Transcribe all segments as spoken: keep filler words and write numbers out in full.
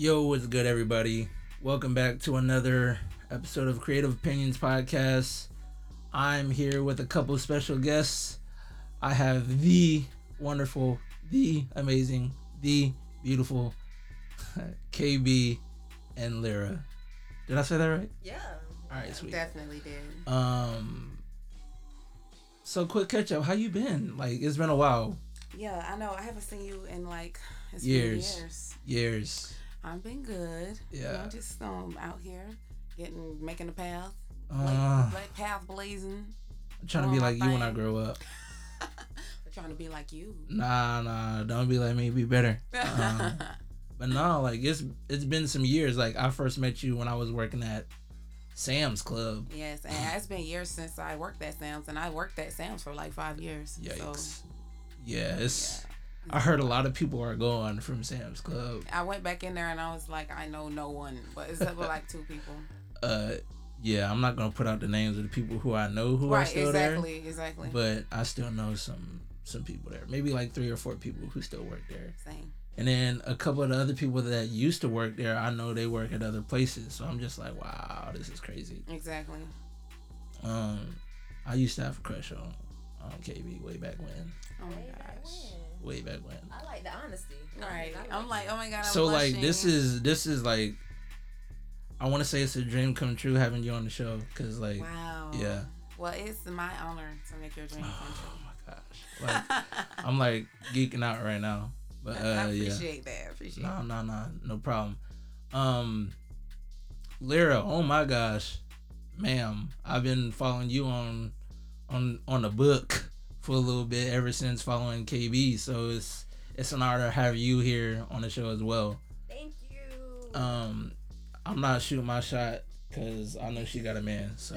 Yo, what's good, everybody? Welcome back to another episode of Creative Opinions Podcast. I'm here with a couple of special guests. I have the wonderful, the amazing, the beautiful K B and Lyra. Did I say that right? Yeah. All right, sweet. Definitely did. Um. So, quick catch up. How you been? Like, it's been a while. Yeah, I know. I haven't seen you in like it's years. Been years. Years. I've been good. Yeah. You know, just um out here getting making the path. Uh, like path blazing. I'm trying to be like thing. You when I grow up. I'm trying to be like you. Nah, nah. Don't be like me. Be better. Um, but no, like it's it's been some years. Like I first met you when I was working at Sam's Club. Yes, and it's been years since I worked at Sam's, and I worked at Sam's for like five years. Yikes. So. Yes. Yeah. I heard a lot of people are gone from Sam's Club. I went back in there and I was like, I know no one, but it's up like two people. Uh, yeah, I'm not gonna put out the names of the people who I know who right, are still exactly, there. Exactly, exactly. But I still know some some people there. Maybe like three or four people who still work there. Same. And then a couple of the other people that used to work there, I know they work at other places. So I'm just like, wow, this is crazy. Exactly. Um, I used to have a crush on on K B way back when. Oh my gosh. Way back when. I like the honesty. All right. Like I'm like, oh my God, I'm So blushing. Like this is this is like I want to say it's a dream come true having you on the show cuz like wow. Yeah. Well, it's my honor to make your dream come true. Oh my gosh. Like I'm like geeking out right now. But uh I appreciate yeah. that. I appreciate no, that. No, no, no. No problem. Um Lyra, oh my gosh. Ma'am, I've been following you on on on the book for a little bit ever since following K B, so it's it's an honor to have you here on the show as well. Thank you. Um, I'm not shooting my shot because I know she got a man, so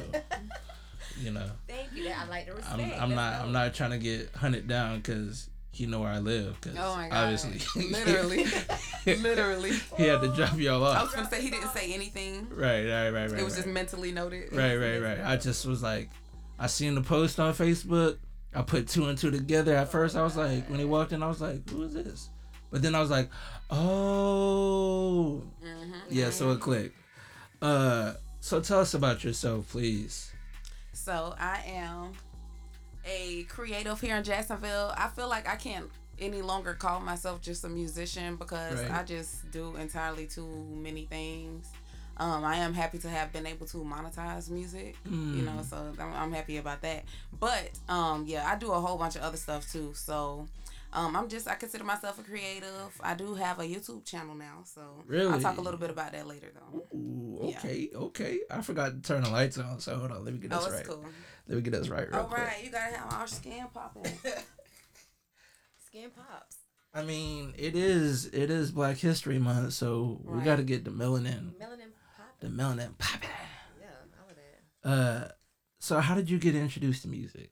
you know. Thank you. I like the respect. I'm, I'm not cool. I'm not trying to get hunted down because you know where I live. Cause oh my God. Obviously, literally, literally. He had to drop y'all off. I was gonna say he didn't say anything. Right, right, right, right. It was right. just mentally noted. Right, right, right. I just was like, I seen the post on Facebook. I put two and two together. At first, I was like, when he walked in, I was like, who is this? But then I was like, oh. Mm-hmm. Yeah, so it clicked. Uh, so tell us about yourself, please. So I am a creative here in Jacksonville. I feel like I can't any longer call myself just a musician because right. I just do entirely too many things. Um, I am happy to have been able to monetize music, mm. you know, so I'm, I'm happy about that. But, um, yeah, I do a whole bunch of other stuff, too. So um, I'm just, I consider myself a creative. I do have a YouTube channel now, so really? I'll talk a little bit about that later, though. Ooh, okay, yeah. okay. I forgot to turn the lights on, so hold on, let me get this oh, right. Cool. Let me get this right real All quick. All right, you got to have our skin popping. Skin pops. I mean, it is, it is Black History Month, so right. we got to get the melanin. Melanin. The melanin poppin'. Yeah, all of that. Uh, so how did you get introduced to music?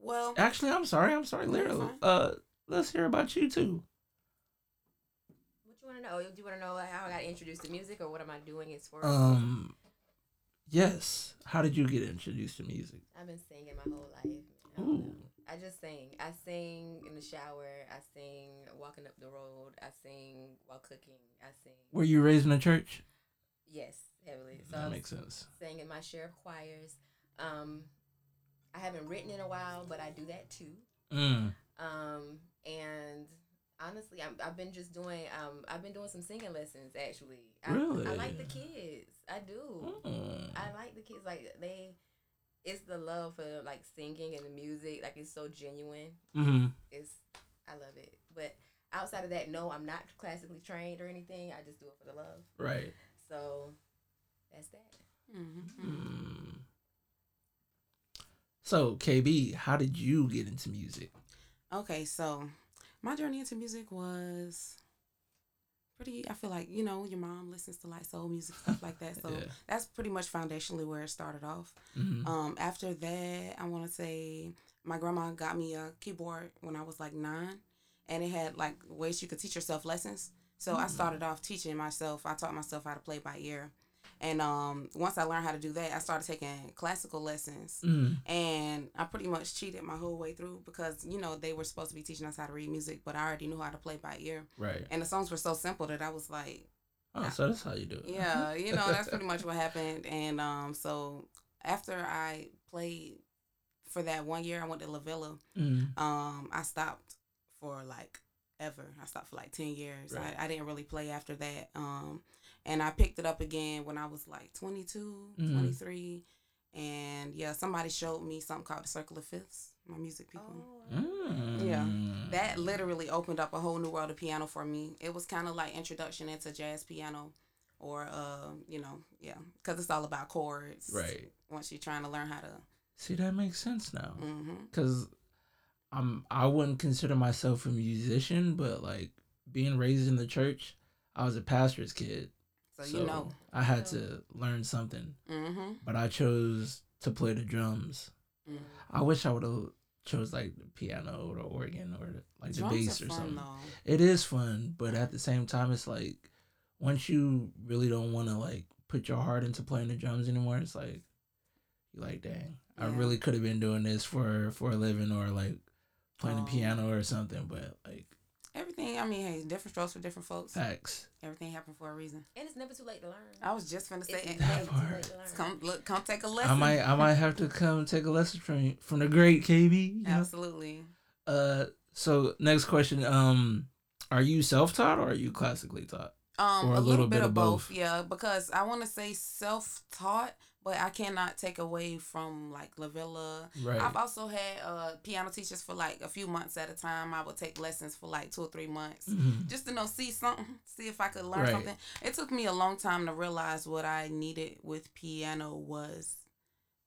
Well, actually, I'm sorry, I'm sorry, Lyra. Uh, let's hear about you too. What you want to know? Do you want to know how I got introduced to music, or what am I doing it for? Um, yes. How did you get introduced to music? I've been singing my whole life. I don't Ooh. Know. I just sing. I sing in the shower. I sing walking up the road. I sing while cooking. I sing. Were you raised in a church? Yes. Heavily. So that makes sense. Sang in my share of choirs. Um, I haven't written in a while, but I do that too. Mm. Um, and honestly, I'm, I've been just doing. Um, I've been doing some singing lessons actually. I, really, I like the kids. I do. Mm. I like the kids. Like they, it's the love for like singing and the music. Like it's so genuine. Mm-hmm. It's I love it. But outside of that, no, I'm not classically trained or anything. I just do it for the love. Right. So. That's that. Mm-hmm. Mm. So, K B, how did you get into music? Okay, so my journey into music was pretty, I feel like, you know, your mom listens to like soul music, stuff like that. So yeah. that's pretty much foundationally where it started off. Mm-hmm. Um, after that, I want to say my grandma got me a keyboard when I was like nine, and it had like ways you could teach yourself lessons. So mm-hmm. I started off teaching myself. I taught myself how to play by ear. And um, once I learned how to do that, I started taking classical lessons. Mm. And I pretty much cheated my whole way through because, you know, they were supposed to be teaching us how to read music, but I already knew how to play by ear. Right. And the songs were so simple that I was like, Oh, so that's how you do it. Yeah, you know, that's pretty much what happened. And um, so after I played for that one year, I went to La Villa. Mm. Um, I stopped for like ever. I stopped for like ten years. Right. I, I didn't really play after that. Um, and I picked it up again when I was like twenty-two, mm. twenty-three. And yeah, somebody showed me something called the Circle of Fifths. My music people. Oh, mm. Yeah. That literally opened up a whole new world of piano for me. It was kind of like introduction into jazz piano or, uh, you know, yeah, because it's all about chords. Right. Once you're trying to learn how to. See, that makes sense now. Because mm-hmm. I'm, I wouldn't consider myself a musician, but like being raised in the church, I was a pastor's kid. So, so you know. I had to learn something. Mm-hmm. But I chose to play the drums. Mm. I wish I would have chose like the piano or the organ or the, like drums, the bass or fun, something. Though. It is fun, but at the same time, it's like once you really don't want to like put your heart into playing the drums anymore, it's like you're like, dang, yeah. I really could have been doing this for for a living or like playing um, the piano or something, but like everything. I mean, hey, different strokes for different folks. Facts. Everything happened for a reason, and it's never too late to learn. I was just finna say, it's never too late to learn. Come look, come take a lesson. I might, I might have to come take a lesson from you, from the great K B. Absolutely. Uh, so next question, um, are you self-taught or are you classically taught? Um, or a, a little, little bit, bit of both. both. Yeah, because I want to say self-taught, but I cannot take away from like La Villa. Right. I've also had uh, piano teachers for like a few months at a time. I would take lessons for like two or three months mm-hmm. just to know, see something, see if I could learn right. something. It took me a long time to realize what I needed with piano was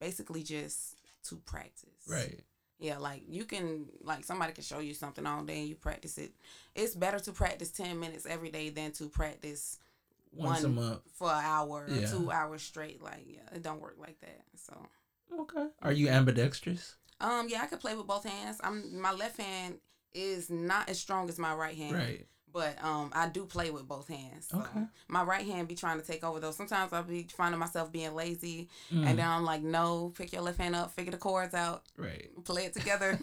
basically just to practice. Right. Yeah, like you can, like somebody can show you something all day and you practice it. It's better to practice ten minutes every day than to practice Once one a month. For an hour yeah. or two hours straight. Like, yeah, it don't work like that. So, okay. Are you ambidextrous? Um, yeah, I could play with both hands. I'm my left hand is not as strong as my right hand. Right. But um, I do play with both hands. So. Okay. My right hand be trying to take over though. Sometimes I'll be finding myself being lazy, mm. and then I'm like, no, pick your left hand up, figure the chords out, right? Play it together.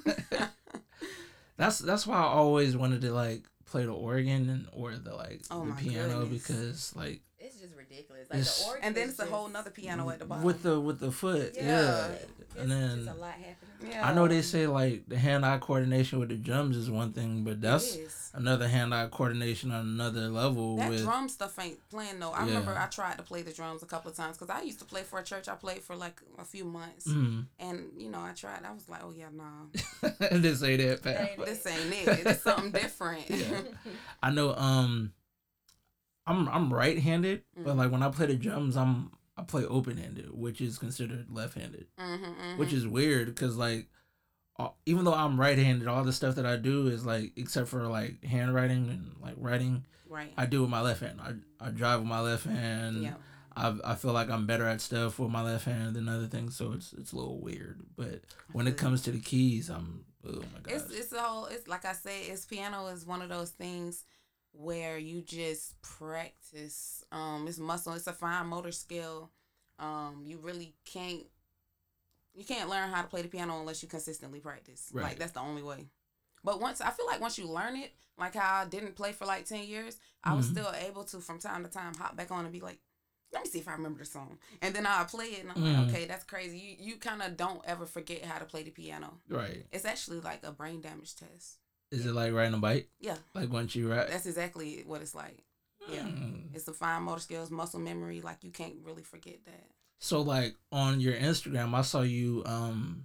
that's that's why I always wanted to like play the organ or the like oh, the piano goodness. Because like it's just ridiculous. Like the organ, and then it's a whole nother piano at the bottom with the with the foot, yeah. yeah. It's, and then it's a lot happening. Yeah. I know they say like the hand-eye coordination with the drums is one thing, but that's another hand-eye coordination on another level. That with... drum stuff ain't playing though. I yeah. remember I tried to play the drums a couple of times because I used to play for a church. I played for like a few months, mm. and you know I tried. I was like, oh yeah, nah. This ain't it, Pat. This ain't it. It's something different. Yeah. I know. Um, I'm I'm right-handed, mm. but like when I play the drums, I'm. I play open-handed, which is considered left-handed, mm-hmm, mm-hmm. which is weird because, like, all, even though I'm right-handed, all the stuff that I do is, like, except for, like, handwriting and, like, writing, right. I do with my left hand. I, I drive with my left hand. Yeah. I I feel like I'm better at stuff with my left hand than other things, so it's it's a little weird. But when it comes to the keys, I'm, oh, my God. It's, it's a whole, it's, like I said, it's piano is one of those things where you just practice. Um, it's muscle. It's a fine motor skill. Um, you really can't. You can't learn how to play the piano unless you consistently practice. Right. Like that's the only way. But once I feel like once you learn it, like how I didn't play for like ten years, I mm-hmm. was still able to from time to time hop back on and be like, let me see if I remember the song, and then I play it, and I'm mm-hmm. like, okay, that's crazy. You you kind of don't ever forget how to play the piano. Right. It's actually like a brain damage test. Is it like riding a bike? Yeah. Like once you ride? That's exactly what it's like. Yeah. Mm. It's the fine motor skills, muscle memory. Like you can't really forget that. So like on your Instagram, I saw you um,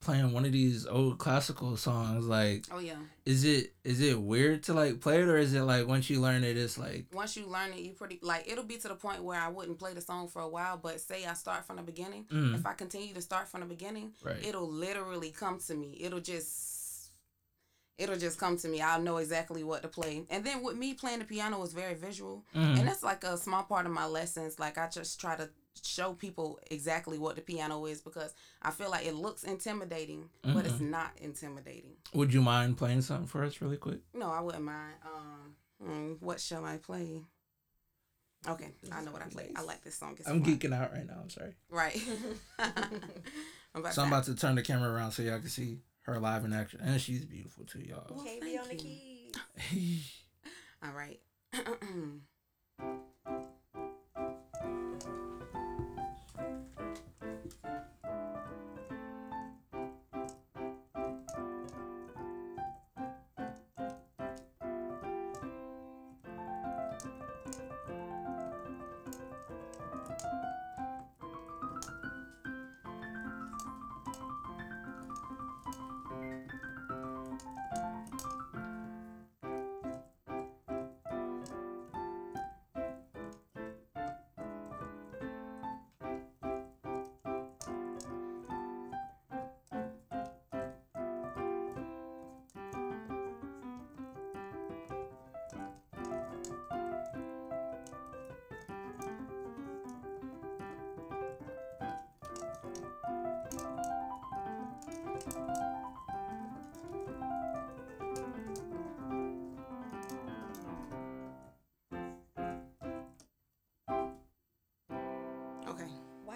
playing one of these old classical songs. Like, oh yeah. Is it is it weird to like play it or is it like once you learn it, it's like? Once you learn it, you pretty like it'll be to the point where I wouldn't play the song for a while. But say I start from the beginning. Mm. If I continue to start from the beginning, right. it'll literally come to me. It'll just. It'll just come to me. I'll know exactly what to play. And then with me playing the piano was very visual. Mm. And that's like a small part of my lessons. Like I just try to show people exactly what the piano is because I feel like it looks intimidating, mm-hmm. but it's not intimidating. Would you mind playing something for us really quick? No, I wouldn't mind. Um, what shall I play? Okay, I know what I play. I like this song. It's I'm fun. Geeking out right now. I'm sorry. Right. I'm about so to I'm about to turn the camera around so y'all can see her live in action, and she's beautiful too, y'all. Well, K B on the keys. All right.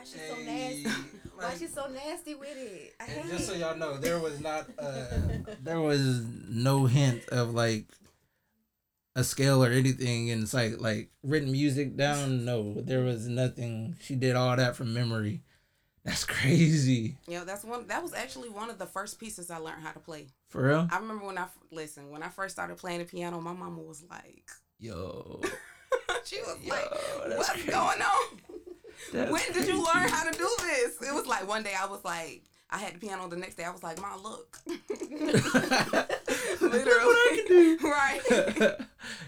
she's hey. so nasty? Why like, she's so nasty with it? I hate just it. So y'all know, there was not, uh, there was no hint of like a scale or anything in sight, like written music down. No, there was nothing. She did all that from memory. That's crazy. Yeah, that's one. That was actually one of the first pieces I learned how to play. For real? I remember when I listen when I first started playing the piano, my mama was like, "Yo," she was Yo, like, "What's crazy. going on?" That's when did you learn how to do this? It was like one day I was like, I had the piano. The next day I was like, Ma, look. Literally. Right.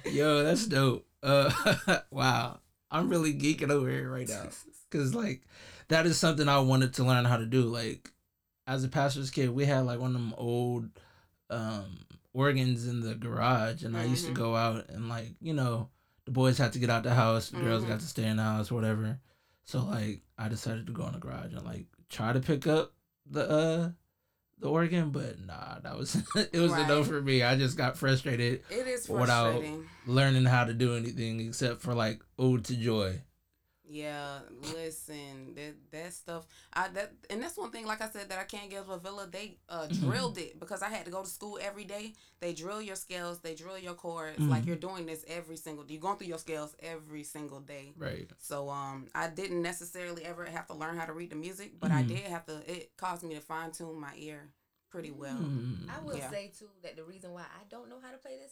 Yo, that's dope. Uh, wow. I'm really geeking over here right now. Because, like, that is something I wanted to learn how to do. Like, as a pastor's kid, we had, like, one of them old um, organs in the garage. And mm-hmm. I used to go out and, like, you know, the boys had to get out the house. The mm-hmm. girls got to stay in the house, whatever. So, like, I decided to go in the garage and, like, try to pick up the uh, the organ, but nah, that was it was right. a no for me. I just got frustrated it is without learning how to do anything except for, like, Ode to Joy. Yeah, listen, that that stuff, I that and that's one thing. Like I said, that I can't give La Villa. They uh, drilled it because I had to go to school every day. They drill your scales, they drill your chords. Mm-hmm. Like you're doing this every single day. You're going through your scales every single day. Right. So um, I didn't necessarily ever have to learn how to read the music, but mm-hmm. I did have to. It caused me to fine tune my ear pretty well. Mm-hmm. I will yeah. say too that the reason why I don't know how to play this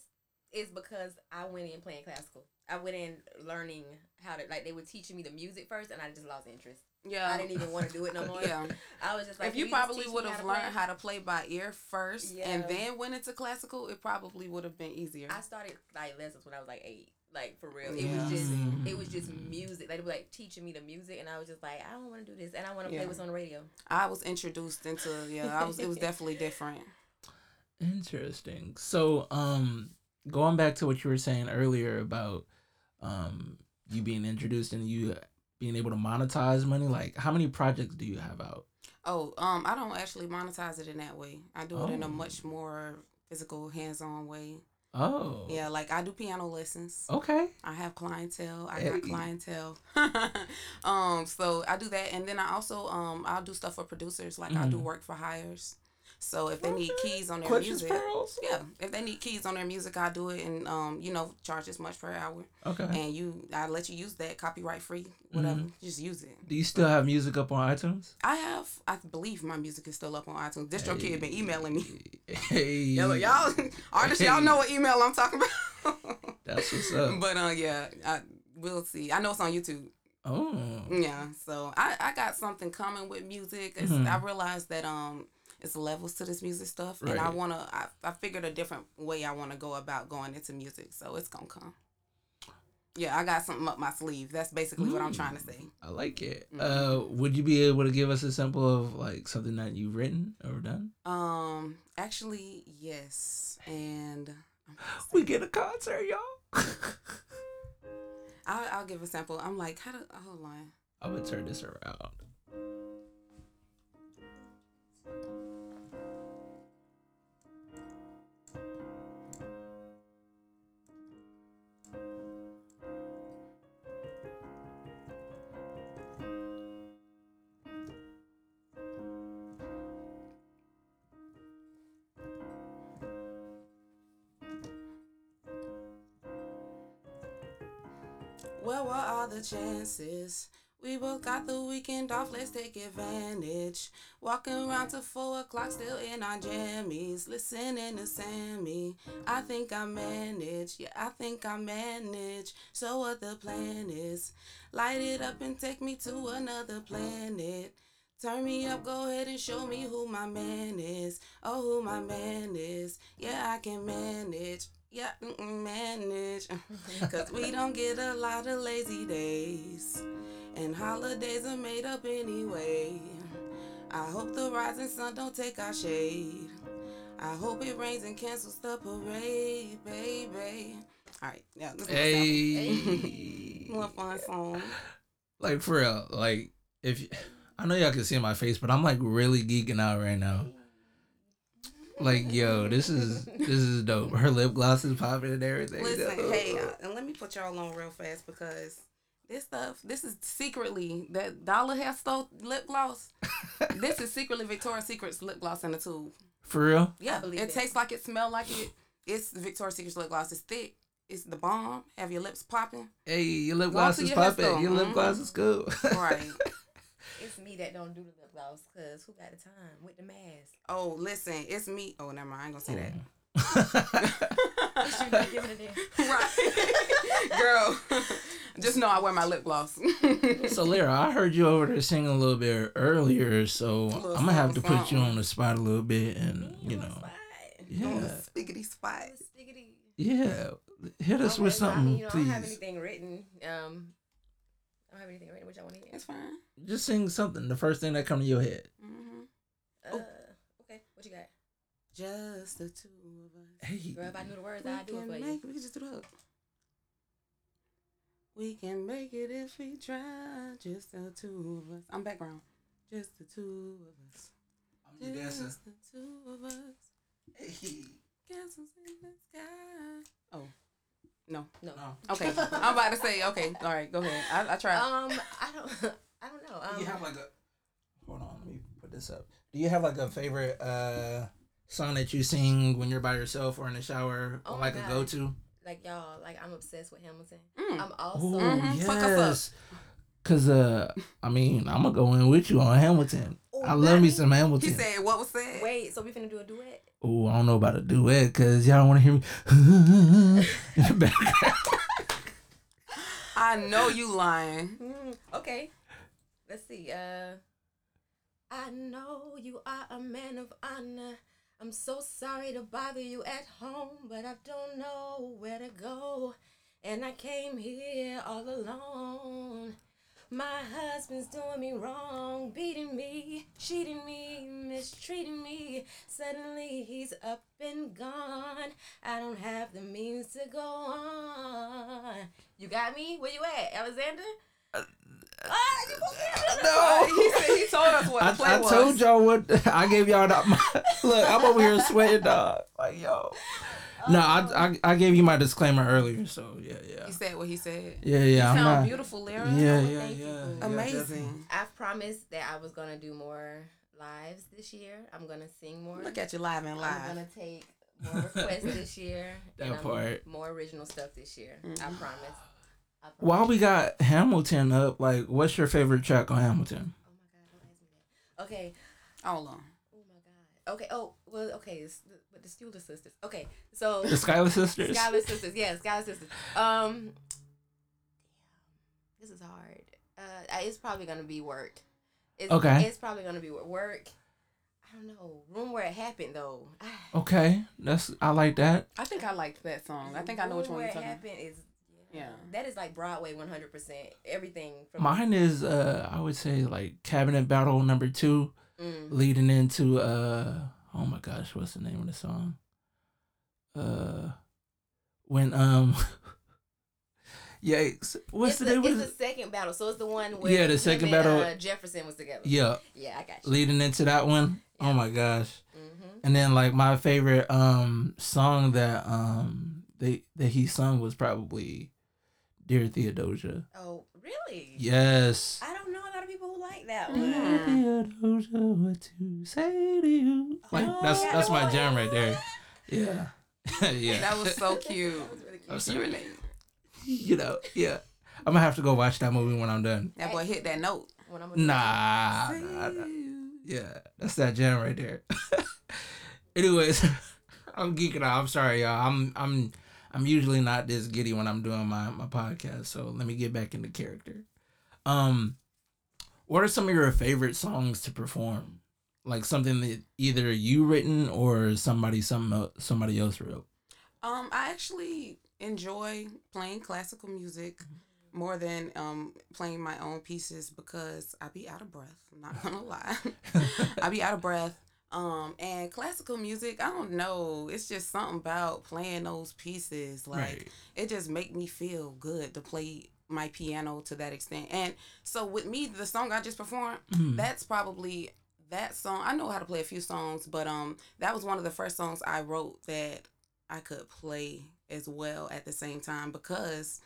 is because I went in playing classical. I went in learning how to, like, they were teaching me the music first, and I just lost interest. Yeah. I didn't even want to do it no more. Yeah. I was just like, if you, you probably would have learned how to play by ear first yeah. and then went into classical, it probably would have been easier. I started, like, lessons when I was, like, eight. Like, for real. Yeah. It was just it was just music. Like, they were, like, teaching me the music, and I was just like, I don't want to do this, and I want to yeah. play what's on the radio. I was introduced into, yeah, I was. It was definitely different. Interesting. So, um... going back to what you were saying earlier about um, you being introduced and you being able to monetize money, like how many projects do you have out? Oh, um, I don't actually monetize it in that way. I do oh. it in a much more physical, hands-on way. Oh. Yeah, like I do piano lessons. Okay. I have clientele. I hey. got clientele. um, so I do that, and then I also um, I'll do stuff for producers. Like mm. I do work for hires. So if they need keys on their Questions music, pearls? yeah, if they need keys on their music, I do it and um, you know, charge as much per hour. Okay. And you, I let you use that copyright free, whatever. Mm-hmm. Just use it. Do you still have music up on iTunes? I have. I believe my music is still up on iTunes. Distro Kid hey. been emailing me. Hey. Y'all, y'all artists, hey. y'all know what email I'm talking about. That's what's up. But uh, yeah, I we'll see. I know it's on YouTube. Oh. Yeah. So I, I got something coming with music. Mm-hmm. I realized that um. it's levels to this music stuff, right. and I want to, I, I figured a different way I want to go about going into music, so it's going to come. Yeah, I got something up my sleeve. That's basically mm. what I'm trying to say. I like it. Mm-hmm. Uh, would you be able to give us a sample of, like, something that you've written or done? Um, actually, yes, and... we get a concert, y'all! I'll, I'll give a sample. I'm like, how do, hold on. I'm going to turn this around. Well, what are the chances? We both got the weekend off, let's take advantage. Walking around till four o'clock, still in our jammies. Listening to Sammy, I think I manage. Yeah, I think I manage. So what the plan is? Light it up and take me to another planet. Turn me up, go ahead and show me who my man is. Oh, who my man is. Yeah, I can manage. Yeah, manage, cause we don't get a lot of lazy days, and holidays are made up anyway. I hope the rising sun don't take our shade. I hope it rains and cancels the parade, baby. All right, yeah. Hey, more fun song. Like for real, like if you, I know y'all can see my face, but I'm like really geeking out right now. Like, yo, this is this is dope. Her lip gloss is popping and everything. Listen, dope. Hey, uh, and let me put y'all on real fast because This stuff, this is secretly, that Dollar Hair Store lip gloss, this is secretly Victoria's Secret's lip gloss in the tube. For real? Yeah. It, it tastes like it, smell like it. It's Victoria's Secret's lip gloss. It's thick. It's the bomb. Have your lips popping. Hey, your lip gloss is popping. Your mm-hmm. lip gloss is good. Right. It's me that don't do the lip gloss, because who got the time with the mask? Oh, listen, it's me. Oh, never mind. I ain't going to say mm. that. Right. Girl, just know I wear my lip gloss. So Lyra, I heard you over there singing a little bit earlier, so I'm gonna have to song. put you on the spot a little bit, and you know, yeah, on the spiggity spot, spiggity. Yeah, hit us with something, you know, please. I don't have anything written. Um, I don't have anything written. Which I want to hear. It's fine. Just sing something. The first thing that comes to your head. Mm-hmm. Uh, okay, what you got? Just the two of us. Hey. Girl, if I knew the words, I'd do it for you. Make, we can just do the hook. We can make it if we try. Just the two of us. I'm background. Just the two of us. I'm the dancer. Just the two of us. Hey. Castles in the sky. Oh. No. No. no. Okay. I'm about to say, okay. All right. Go ahead. I, I try. Um, I don't, I don't know. Um, do you have like a, hold on. Let me put this up. Do you have like a favorite, uh, song that you sing when you're by yourself or in the shower, oh or like God. a go-to? Like, y'all, like, I'm obsessed with Hamilton. Mm. I'm also... Mm-hmm. Yes. Fuck us up. Because, uh, I mean, I'm going to go in with you on Hamilton. Ooh, I love me some Hamilton. He said, what was that? Wait, so we finna do a duet? Oh, I don't know about a duet, because y'all want to hear me in the background. I know you lying. Mm, okay. Let's see. Uh, I know you are a man of honor. I'm so sorry to bother you at home, but I don't know where to go, and I came here all alone. My husband's doing me wrong, beating me, cheating me, mistreating me. Suddenly he's up and gone. I don't have the means to go on. You got me? Where you at, Alexander? Uh, oh, you no, he said he told us what I, the play I was. I told y'all what I gave y'all. The, my, look, I'm over here sweating, dog. Like yo, oh. no, I, I I gave you my disclaimer earlier, so yeah, yeah. He said what he said. Yeah, yeah. You sound not, beautiful, Lyra. Yeah, yeah, yeah, yeah. Amazing. Yeah, I promised that I was gonna do more lives this year. I'm gonna sing more. Look at you live and live. I'm gonna take more requests this year. That and part. I'm, more original stuff this year. Mm. I promise. While we got Hamilton up, like, what's your favorite track on Hamilton? Oh, my God. Don't ask me that. Okay. Hold on. Oh, my God. Okay. Oh, well, okay. It's the, but the Schuyler Sisters. Okay. So. The Schuyler Sisters? Schuyler Sisters. Yeah, Schuyler Sisters. Um, this is hard. Uh, It's probably going to be work. It's, okay. It's probably going to be work. I don't know. Room Where It Happened, though. Okay. That's I like that. I think I liked that song. I think I know which one you're talking about. Room Where It Happened is. Yeah, that is like Broadway one hundred percent. Everything. From Mine is, uh, I would say, like Cabinet Battle Number Two, mm. leading into, uh, oh my gosh, what's the name of the song? Uh, when, um, yikes. What's it's the name? It's the it? second battle. So it's the one where yeah, the second and, battle. Uh, Jefferson was together. Yeah. Yeah, I got you. Leading into that one. Yeah. Oh my gosh. Mm-hmm. And then, like, my favorite um song that um they that he sung was probably Dear Theodosia. Oh, really? Yes. I don't know a lot of people who like that one. Dear Theodosia, what to say to you? Like oh, that's that's my jam right there. Yeah, yeah. That was so cute. That was really cute. You know, yeah. I'm gonna have to go watch that movie when I'm done. That boy hit that note. When I'm nah, nah, nah. Yeah, that's that jam right there. Anyways, I'm geeking out. I'm sorry, y'all. I'm I'm. I'm usually not this giddy when I'm doing my, my podcast, so let me get back into character. Um, what are some of your favorite songs to perform? Like something that either you written or somebody some somebody else wrote? Um, I actually enjoy playing classical music more than um playing my own pieces because I be out of breath. I'm not gonna lie. I be out of breath. Um, and classical music, I don't know. It's just something about playing those pieces. Like, right. It just make me feel good to play my piano to that extent. And so with me, the song I just performed, mm. that's probably that song. I know how to play a few songs, but um, that was one of the first songs I wrote that I could play as well at the same time because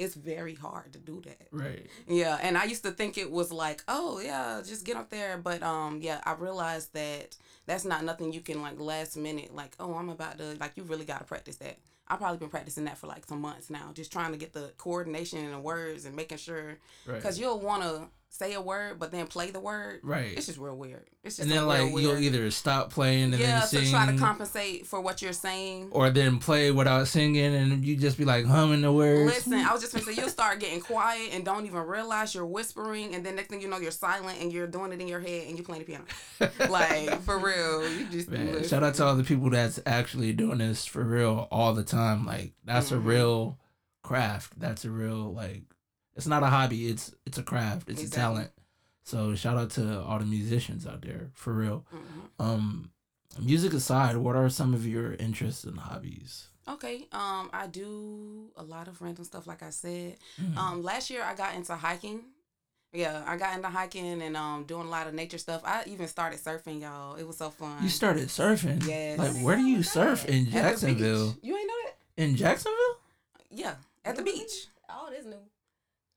It's very hard to do that. Right. Yeah. And I used to think it was like, oh, yeah, just get up there. But, um, yeah, I realized that that's not nothing you can, like, last minute, like, oh, I'm about to, like, you really got to practice that. I've probably been practicing that for, like, some months now, just trying to get the coordination and the words and making sure. Because right. you'll want to say a word, but then play the word. Right. It's just real weird. It's just And then, like, weird. You'll either stop playing and yeah, then sing. Yeah, to try to compensate for what you're saying. Or then play without singing, and you just be, like, humming the words. Listen, I was just going to say, you'll start getting quiet and don't even realize you're whispering, and then next thing you know, you're silent, and you're doing it in your head, and you're playing the piano. Like, for real. You just Man, shout out to all the people that's actually doing this for real all the time. Like, that's mm-hmm. a real craft. That's a real, like... It's not a hobby. It's it's a craft. It's exactly. a talent. So shout out to all the musicians out there for real. Mm-hmm. Um, music aside, what are some of your interests and hobbies? Okay. Um, I do a lot of random stuff. Like I said, mm. um, last year I got into hiking. Yeah, I got into hiking and um doing a lot of nature stuff. I even started surfing, y'all. It was so fun. You started surfing? Yes. Like, where do you surf in Jacksonville? You ain't know that? In Jacksonville? Yeah, at the beach. Oh, that's new.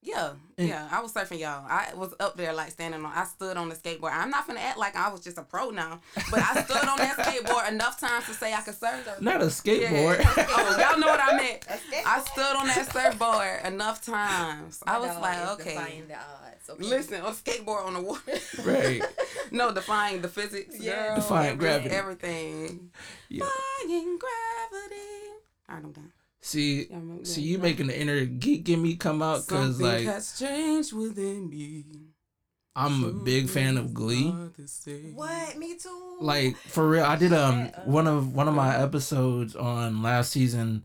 Yeah, yeah, I was surfing, y'all. I was up there, like, standing on, I stood on the skateboard. I'm not finna act like I was just a pro now, but I stood on that skateboard enough times to say I could surf. Not a skateboard. Yeah. Oh, y'all know what I meant. I stood on that surfboard enough times. I was no, like, okay. Defying the odds. Okay. Listen, on a skateboard on the water. Right. No, defying the physics. Yeah. Defying gravity. Everything. Yeah. Defying gravity. All right, I'm done. See, yeah, yeah, see, you yeah. making the inner geek in me come out because, like, something has changed within me. I'm a big fan of Glee. What? Me too. Like, for real, I did um one of one of my episodes on last season.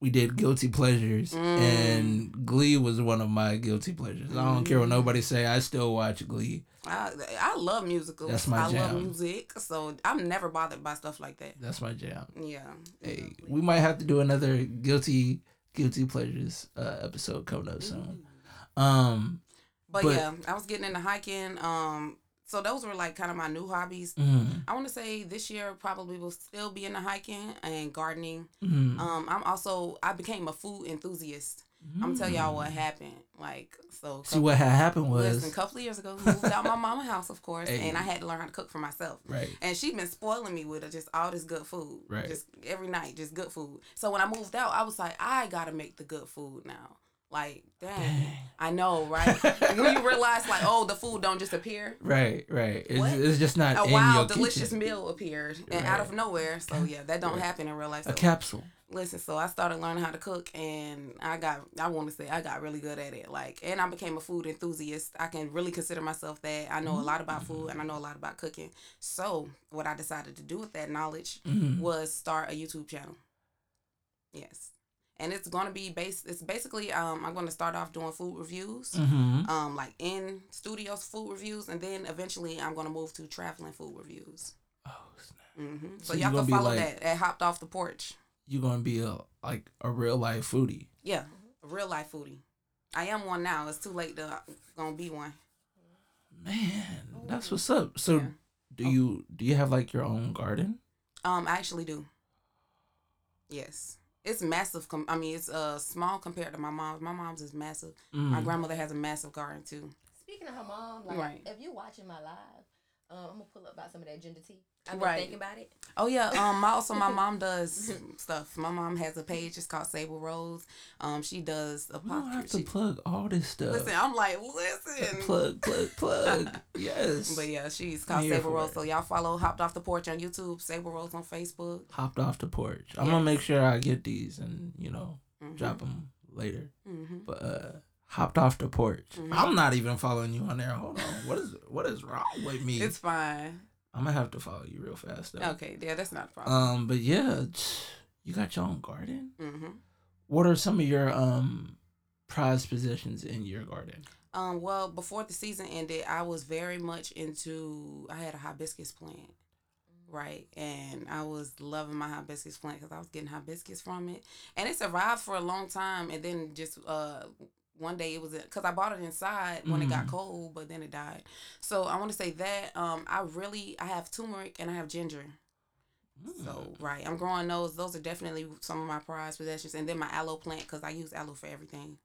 We did guilty pleasures, mm. and Glee was one of my guilty pleasures. Mm. I don't care what nobody say. I still watch Glee. I, I love musicals. That's my I jam. I love music, so I'm never bothered by stuff like that. That's my jam. Yeah. Hey, we might have to do another guilty guilty pleasures uh, episode coming up soon. Mm. Um, but, but yeah, I was getting into hiking. Um, so those were like kind of my new hobbies. Mm. I want to say this year probably will still be into hiking and gardening. Mm. Um, I'm also I became a food enthusiast. Mm. I'm tell y'all what happened. Like so. See what had happened was listen, a couple of years ago, moved out my mama's house, of course, hey. and I had to learn how to cook for myself. Right. And she been spoiling me with just all this good food. Right. Just every night, just good food. So when I moved out, I was like, I gotta make the good food now. Like, dang, dang. I know, right? When you realize, like, oh, the food don't just appear. Right, right. It's, it's just not a wild, delicious kitchen. Meal appeared and right. out of nowhere. So yeah, that don't right. happen in real life. So. A capsule. Listen, so I started learning how to cook, and I got—I want to say—I got really good at it. Like, and I became a food enthusiast. I can really consider myself that. I know mm-hmm. a lot about food, and I know a lot about cooking. So, what I decided to do with that knowledge mm-hmm. was start a YouTube channel. Yes, and it's gonna be based. It's basically um, I'm gonna start off doing food reviews, mm-hmm. um, like in studios food reviews, and then eventually I'm gonna move to traveling food reviews. Oh snap! Mm-hmm. So, so y'all can follow like... that at Hopped Off the Porch. You're going to be a like a real-life foodie. Yeah, a real-life foodie. I am one now. It's too late to gonna be one. Man, that's what's up. So yeah. do oh. you do you have, like, your own garden? Um, I actually do. Yes. It's massive. Com- I mean, it's uh small compared to my mom's. My mom's is massive. Mm. My grandmother has a massive garden, too. Speaking of her mom, like, right. if you're watching my live, um, I'm going to pull up about some of that ginger tea. I've been right. thinking about it. Oh, yeah. Um, my, also, my mom does stuff. My mom has a page. It's called Sable Rose. Um, She does a podcast. You don't have to she, plug all this stuff. Listen, I'm like, listen. Plug, plug, plug. Yes. But, yeah, she's called Sable Rose. It. So, y'all follow Hopped Off the Porch on YouTube, Sable Rose on Facebook. Hopped Off the Porch. I'm yeah. going to make sure I get these and, you know, mm-hmm. drop them later. Mm-hmm. But, uh. Hopped Off the Porch. Mm-hmm. I'm not even following you on there. Hold on. What is what is wrong with me? It's fine. I'm gonna have to follow you real fast though. Okay, yeah, that's not a problem. Um, but yeah, you got your own garden. Mm-hmm. What are some of your um prized possessions in your garden? Um, well, before the season ended, I was very much into. I had a hibiscus plant. Right, and I was loving my hibiscus plant because I was getting hibiscus from it, and it survived for a long time, and then just uh. One day it was because I bought it inside when mm. it got cold, but then it died. So I want to say that um, I really I have turmeric and I have ginger. Mm. So right, I'm growing those. Those are definitely some of my prized possessions, and then my aloe plant because I use aloe for everything.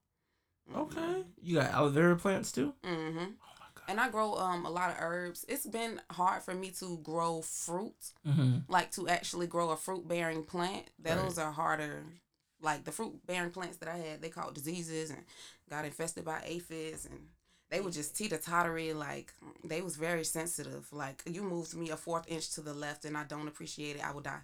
Okay. You got aloe vera plants too? Mm-hmm. Oh my God. And I grow um a lot of herbs. It's been hard for me to grow fruit, mm-hmm. like to actually grow a fruit bearing plant. Those right. are harder. Like the fruit bearing plants that I had, they caught diseases and got infested by aphids, and they were just teeter-tottery. Like they was very sensitive. Like you moved me a fourth inch to the left and I don't appreciate it, I will die.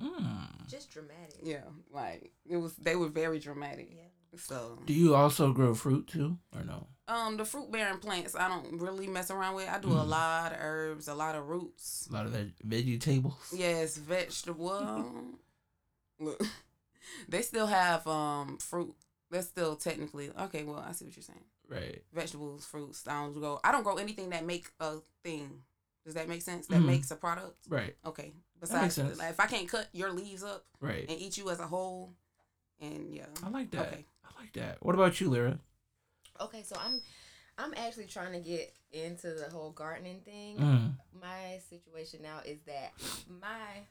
Mm. Just dramatic. Yeah, like it was. They were very dramatic. Yeah. So. Do you also grow fruit too, or no? Um, the fruit bearing plants I don't really mess around with. I do mm. a lot of herbs, a lot of roots, a lot of veg- vegetables. Yes, vegetable. Look, they still have um fruit. That's still technically okay. Well, I see what you're saying. Right. Vegetables, fruits. I don't grow. I don't grow anything that make a thing. Does that make sense? That mm. makes a product. Right. Okay. Besides, like, if I can't cut your leaves up right. and eat you as a whole, and yeah, I like that. Okay. I like that. What about you, Lyra? Okay, so I'm, I'm actually trying to get into the whole gardening thing. Mm. My situation now is that my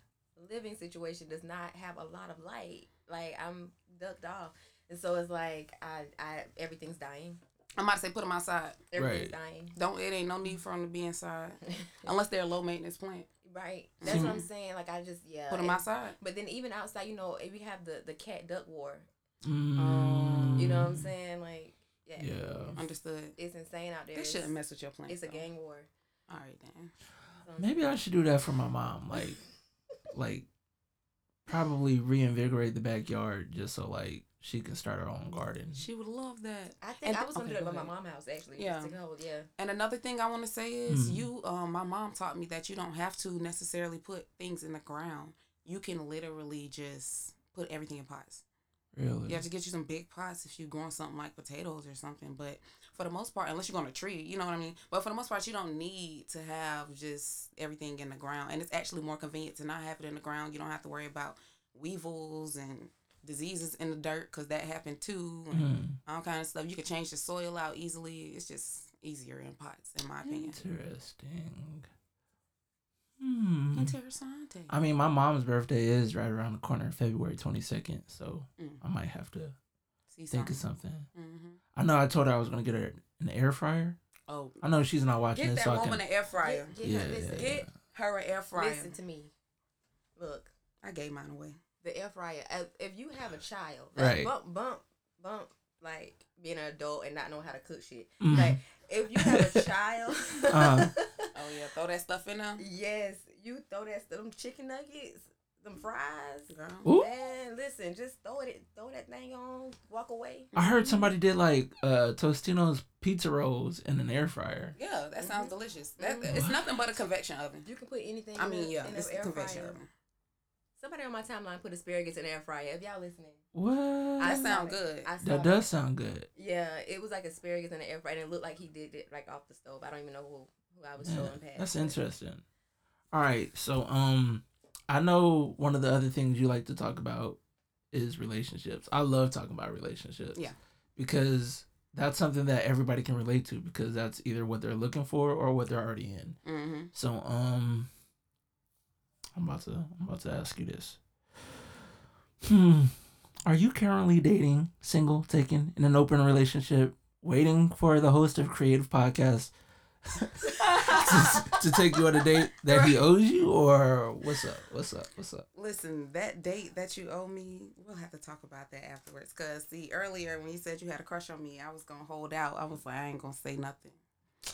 living situation does not have a lot of light. Like I'm ducked off, and so it's like I, I everything's dying. I'm about to say put them outside. Everything's right. dying. Don't it ain't no need for them to be inside, unless they're a low maintenance plant. Right. That's mm-hmm. what I'm saying. Like, I just, yeah. Put them outside. But then even outside, you know, if we have the, the cat-duck war. Mm. Um, you know what I'm saying? Like, yeah. Yeah. It's, Understood. It's insane out there. They shouldn't mess with your plants. It's though. A gang war. All right, then. So, maybe I should do that for my mom. Like, like probably reinvigorate the backyard just so, like, she can start her own garden. She would love that. I think and, I was going to do that by my mom's house, actually. Yeah. Just to go, yeah. And another thing I want to say is mm. you, um, my mom taught me that you don't have to necessarily put things in the ground. You can literally just put everything in pots. Really? You have to get you some big pots if you're growing something like potatoes or something. But for the most part, unless you're going to tree, you know what I mean? But for the most part, you don't need to have just everything in the ground. And it's actually more convenient to not have it in the ground. You don't have to worry about weevils and diseases in the dirt, because that happened too, and mm. all kind of stuff. You can change the soil out easily. It's just easier in pots, in my opinion. Interesting. Hmm. Interesting. I mean, my mom's birthday is right around the corner, February twenty-second, so mm. I might have to See think something. of something. Mm-hmm. I know I told her I was going to get her an air fryer. Oh. I know she's not watching this. Get that so woman can... an air fryer. Get, get, yeah, her, listen, yeah, yeah. get her an air fryer. Listen to me. Look, I gave mine away. The air fryer. If you have a child, like right. bump, bump, bump, like being an adult and not know how to cook shit. Mm. Like if you have a child, uh-huh. oh yeah, throw that stuff in there. Yes, you throw that them chicken nuggets, them fries. Girl. Man, listen, just throw it, throw that thing on, walk away. I heard somebody did like uh, Tostino's pizza rolls in an air fryer. Yeah, that sounds mm-hmm. delicious. That mm-hmm. it's nothing but a convection oven. You can put anything. I mean, in yeah, in it's an air convection fryer. Oven. Somebody on my timeline put asparagus in an air fryer. If y'all listening, what? I sound good. I that does it. sound good. Yeah, it was like asparagus in an air fryer. And it looked like he did it like off the stove. I don't even know who, who I was yeah, showing past. That's interesting. All right, so um, I know one of the other things you like to talk about is relationships. I love talking about relationships. Yeah, because that's something that everybody can relate to, because that's either what they're looking for or what they're already in. Mm-hmm. So um. I'm about to I'm about to ask you this. Hmm. Are you currently dating, single, taken, in an open relationship, waiting for the host of Creative Podcast to, to take you on a date that right. he owes you, or what's up? What's up? What's up? Listen, that date that you owe me, we'll have to talk about that afterwards. Because, see, earlier when you said you had a crush on me, I was going to hold out. I was like, I ain't going to say nothing.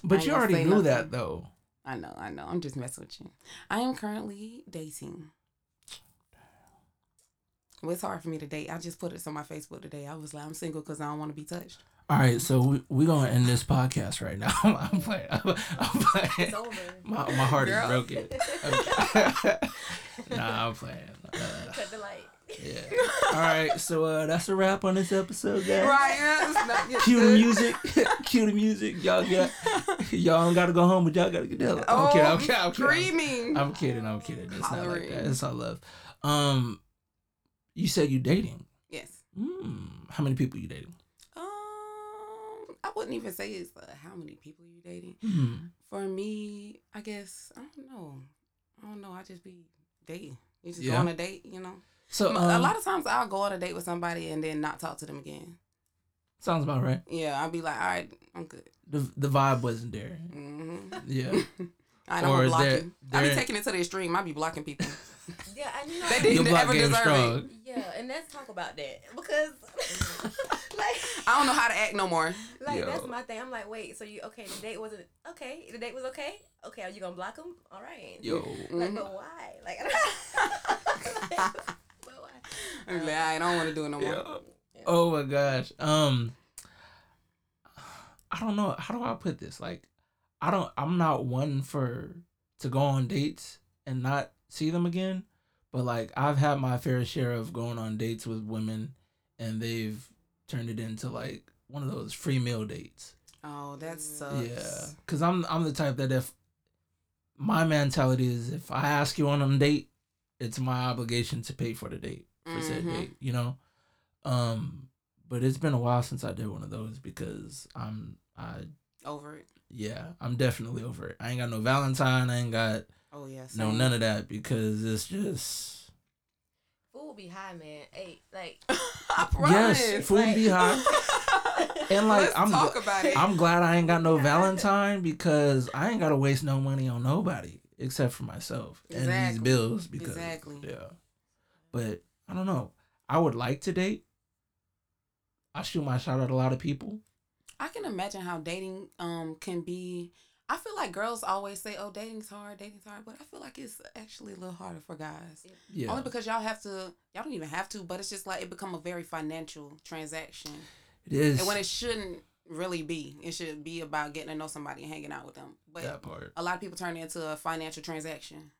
But you already knew that, though. I know, I know. I'm just messing with you. I am currently dating. Well, it's hard for me to date. I just put this on my Facebook today. I was like, I'm single because I don't want to be touched. All right, so we're we going to end this podcast right now. I'm playing. I'm, I'm playing. It's over. My, my heart Girl. is broken. Nah, I'm playing. Uh, Cut the light. Yeah. All right, so uh, that's a wrap on this episode, guys. Right. Cue the music. Cue the music. Y'all got, y'all don't gotta go home, but y'all gotta get down. Oh, I'm kidding. I'm kidding. I'm kidding. I'm, I'm kidding. I'm kidding. It's Hollering. not like that. It's all love. Um, you said you dating. Yes. Mm, how many people you dating? Um, I wouldn't even say it's uh, how many people you dating. Mm-hmm. For me, I guess I don't know. I don't know. I just be dating. You just yeah. go on a date, you know. So um, a lot of times I'll go on a date with somebody and then not talk to them again. Sounds about right. Yeah, I'd be like, all right, I'm good. The the vibe wasn't there. Mm-hmm. Yeah. I don't block you. I be taking it to the extreme. I be blocking people. Yeah, I know. They didn't ever deserve strong. It. Yeah, and let's talk about that because, like, I don't know how to act no more. Like Yo. That's my thing. I'm like, wait, so you okay? The date wasn't okay. The date was okay. Okay, are you gonna block them? All right. Yo. Like, mm-hmm. but why? Like, like but why? Um, like, I don't want to do it no more. Yeah. Yeah. Oh my gosh. Um, I don't know. How do I put this? Like, I don't. I'm not one for to go on dates and not see them again, but like I've had my fair share of going on dates with women and they've turned it into like one of those free meal dates. Oh, that sucks. Yeah, because I'm I'm the type that if my mentality is if I ask you on a date, it's my obligation to pay for the date for mm-hmm. said date, you know. Um, but it's been a while since I did one of those because I'm I over it. Yeah, I'm definitely over it. I ain't got no Valentine. I ain't got. Oh yes. Yeah, no, none of that because it's just food be high, man. Hey, like I promise. Yes, food like... be high. And like Let's I'm talk about it. I'm glad I ain't got no Valentine because I ain't gotta waste no money on nobody except for myself exactly. and these bills because exactly. yeah. But I don't know. I would like to date. I shoot my shot at a lot of people. I can imagine how dating um can be. I feel like girls always say, oh, dating's hard, dating's hard. But I feel like it's actually a little harder for guys. Yeah. Only because y'all have to, y'all don't even have to, but it's just like it become a very financial transaction. It is. And when it shouldn't really be, it should be about getting to know somebody and hanging out with them. But that part. A lot of people turn it into a financial transaction.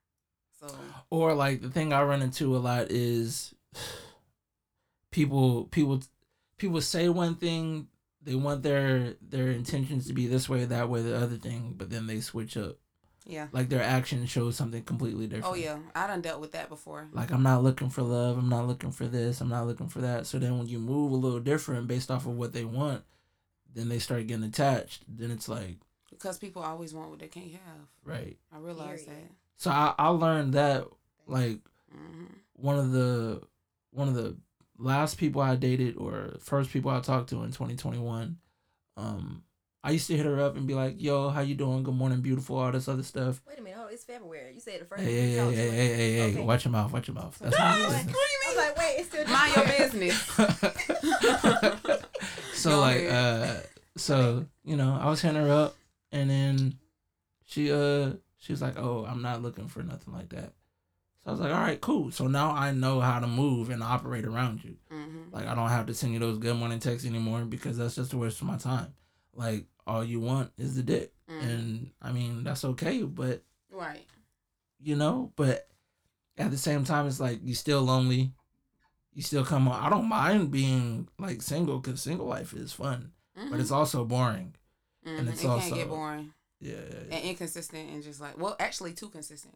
So. Or like the thing I run into a lot is people, people, people say one thing. They want their their intentions to be this way, that way, the other thing, but then they switch up. Yeah. Like their action shows something completely different. Oh, yeah. I done dealt with that before. Like, I'm not looking for love. I'm not looking for this. I'm not looking for that. So then when you move a little different based off of what they want, then they start getting attached. Then it's like... Because people always want what they can't have. Right. I realize that. So I, I learned that, like, mm-hmm. one of the one of the... last people I dated or first people I talked to in twenty twenty-one, um, I used to hit her up and be like, yo, how you doing? Good morning, beautiful, all this other stuff. Wait a minute. Oh, it's February. You said the first. Hey, hey, hey, hey, hey, hey, okay. Watch your mouth. Watch your mouth. That's what I'm saying. I was like, wait, it's still mind your business. So, like, uh, so, you know, I was hitting her up and then she, uh, she was like, oh, I'm not looking for nothing like that. So I was like, all right, cool. So now I know how to move and operate around you. Mm-hmm. Like, I don't have to send you those good morning texts anymore because that's just a waste of my time. Like, all you want is the dick. Mm-hmm. And, I mean, that's okay, but... Right. You know? But at the same time, it's like, you still lonely. You still come on. I don't mind being, like, single because single life is fun. Mm-hmm. But it's also boring. Mm-hmm. And it's it also... It can get boring. Yeah, yeah, yeah. And inconsistent and just like... Well, actually, too consistent.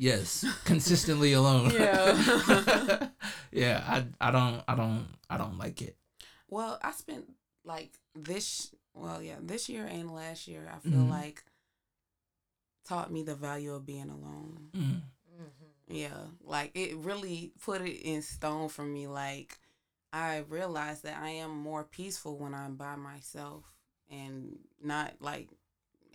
Yes, consistently alone. Yeah, yeah. I, I don't I don't I don't like it. Well, I spent like this. Well, yeah, this year and last year, I feel mm-hmm. like taught me the value of being alone. Mm-hmm. Yeah, like it really put it in stone for me. Like I realized that I am more peaceful when I'm by myself and not like.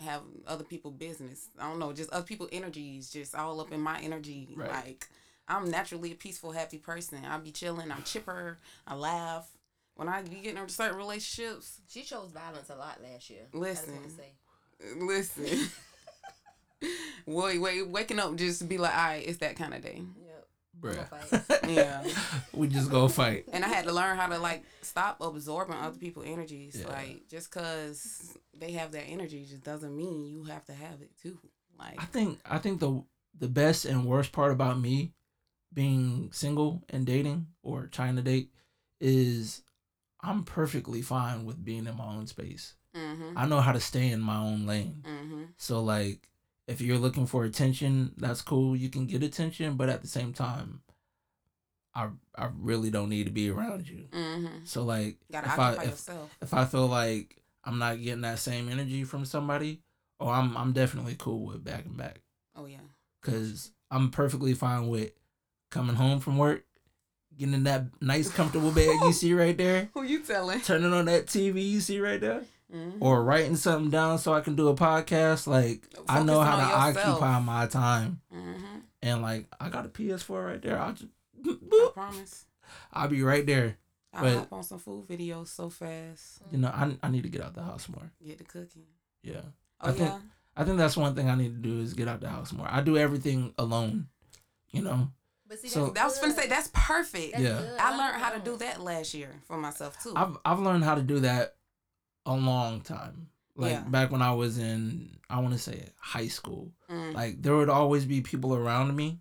Have other people business. I don't know, just other people energies just all up in my energy. Right. Like I'm naturally a peaceful, happy person. I be chilling. I'm chipper. I laugh. When I be getting into certain relationships, she chose violence a lot last year. Listen, listen. Wait, wait, waking up just be like, all right, it's that kind of day. Yep. Bruh. Yeah. We just go fight. And I had to learn how to like stop absorbing other people's energies. Yeah. Like just cause they have that energy just doesn't mean you have to have it too. Like I think I think the the best and worst part about me being single and dating or trying to date is I'm perfectly fine with being in my own space. Mm-hmm. I know how to stay in my own lane. Mm-hmm. So like if you're looking for attention, that's cool. You can get attention, but at the same time, I I really don't need to be around you. Mm-hmm. So like, gotta if I if, if I feel like I'm not getting that same energy from somebody, oh, I'm I'm definitely cool with backing back. Oh yeah, because I'm perfectly fine with coming home from work, Getting in that nice, comfortable bed you see right there. Who you telling? Turning on that T V you see right there. Mm-hmm. Or writing something down so I can do a podcast. Like, focus I know how to yourself. Occupy my time. Mm-hmm. And, like, I got a P S four right there. I'll just, boop. I promise. I'll be right there. I'll but, hop on some food videos so fast. You know, I, I need to get out the house more. Get to cooking. Yeah. Oh, I think, yeah? I think that's one thing I need to do is get out the house more. I do everything alone, you know. But see, so I was gonna say that's perfect. That's yeah, good. I learned how to do that last year for myself too. I've I've learned how to do that a long time. Like yeah. back when I was in, I want to say high school. Mm. Like there would always be people around me,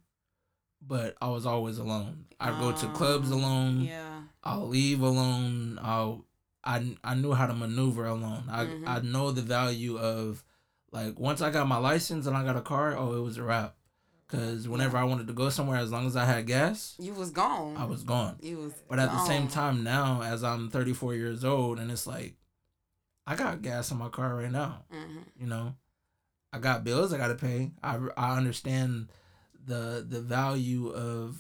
but I was always alone. I um, go to clubs alone. Yeah, I'll leave alone. I'll I I knew how to maneuver alone. I mm-hmm. I know the value of like once I got my license and I got a car. Oh, it was a wrap. Because whenever yeah. I wanted to go somewhere, as long as I had gas... You was gone. I was gone. You was But at gone. The same time now, as I'm thirty-four years old, and it's like, I got gas in my car right now. Mm-hmm. You know? I got bills I got to pay. I, I understand the the value of...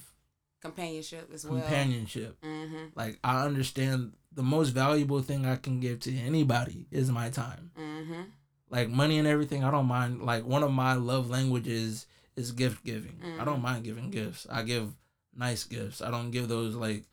Companionship as well. Companionship. Mm-hmm. Like, I understand the most valuable thing I can give to anybody is my time. Mm-hmm. Like, money and everything, I don't mind. Like, one of my love languages... It's gift giving. Mm-hmm. I don't mind giving gifts. I give nice gifts. I don't give those like.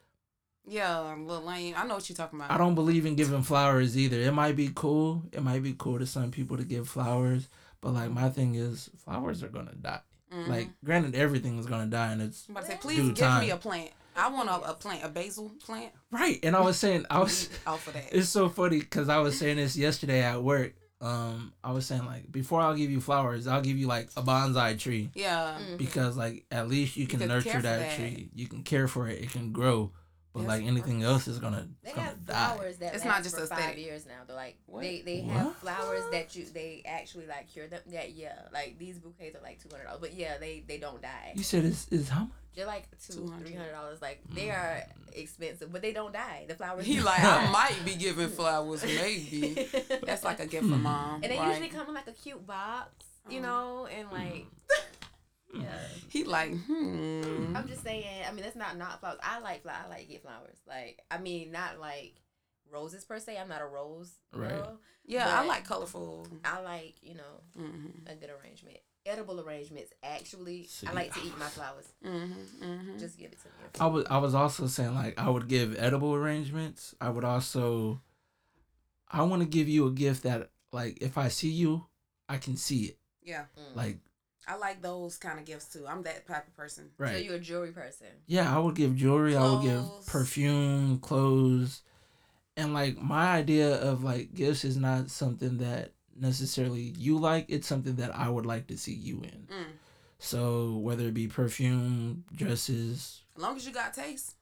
Yeah, I'm a little lame. I know what you're talking about. I don't believe in giving flowers either. It might be cool. It might be cool to some people to give flowers, but like my thing is, flowers are gonna die. Mm-hmm. Like, granted, everything is gonna die, and it's. I'm about to say, please give time. me a plant. I want a, a plant, a basil plant. Right, and I was saying, I was. Off of that. It's so funny because I was saying this yesterday at work. Um, I was saying like before I'll give you flowers, I'll give you like a bonsai tree. Yeah. Mm-hmm. Because like at least you can you nurture that, that tree. You can care for it. It can grow. But that's like anything else is gonna They gonna got flowers die. That it's not just for five years now. They're like what? they they what? have flowers that you they actually like cure them. Yeah, yeah. Like these bouquets are like two hundred dollars. But yeah, they, they don't die. You said it's is how much? They're like two, three hundred dollars. Like they are expensive, but they don't die. The flowers. He like die. I might be giving flowers, maybe. That's like a gift from mom. And they right? usually come in like a cute box, you know, and like. Yeah. He like. Hmm. I'm just saying. I mean, that's not not flowers. I like flowers. I like get flowers. Like I mean, not like roses per se. I'm not a rose right. girl. Yeah, I like colorful. I like you know mm-hmm. a good arrangement. Edible arrangements. Actually, See, I like to eat my flowers. Mm-hmm, mm-hmm. Just give it to me. I was I was also saying like I would give edible arrangements. I would also. I want to give you a gift that like if I see you, I can see it. Yeah. Mm. Like. I like those kind of gifts too. I'm that type of person. Right. So you're a jewelry person. Yeah, I would give jewelry. Clothes. I would give perfume, clothes, and like my idea of like gifts is not something that. Necessarily you like, it's something that I would like to see you in. Mm. So whether it be perfume, dresses, as long as you got taste.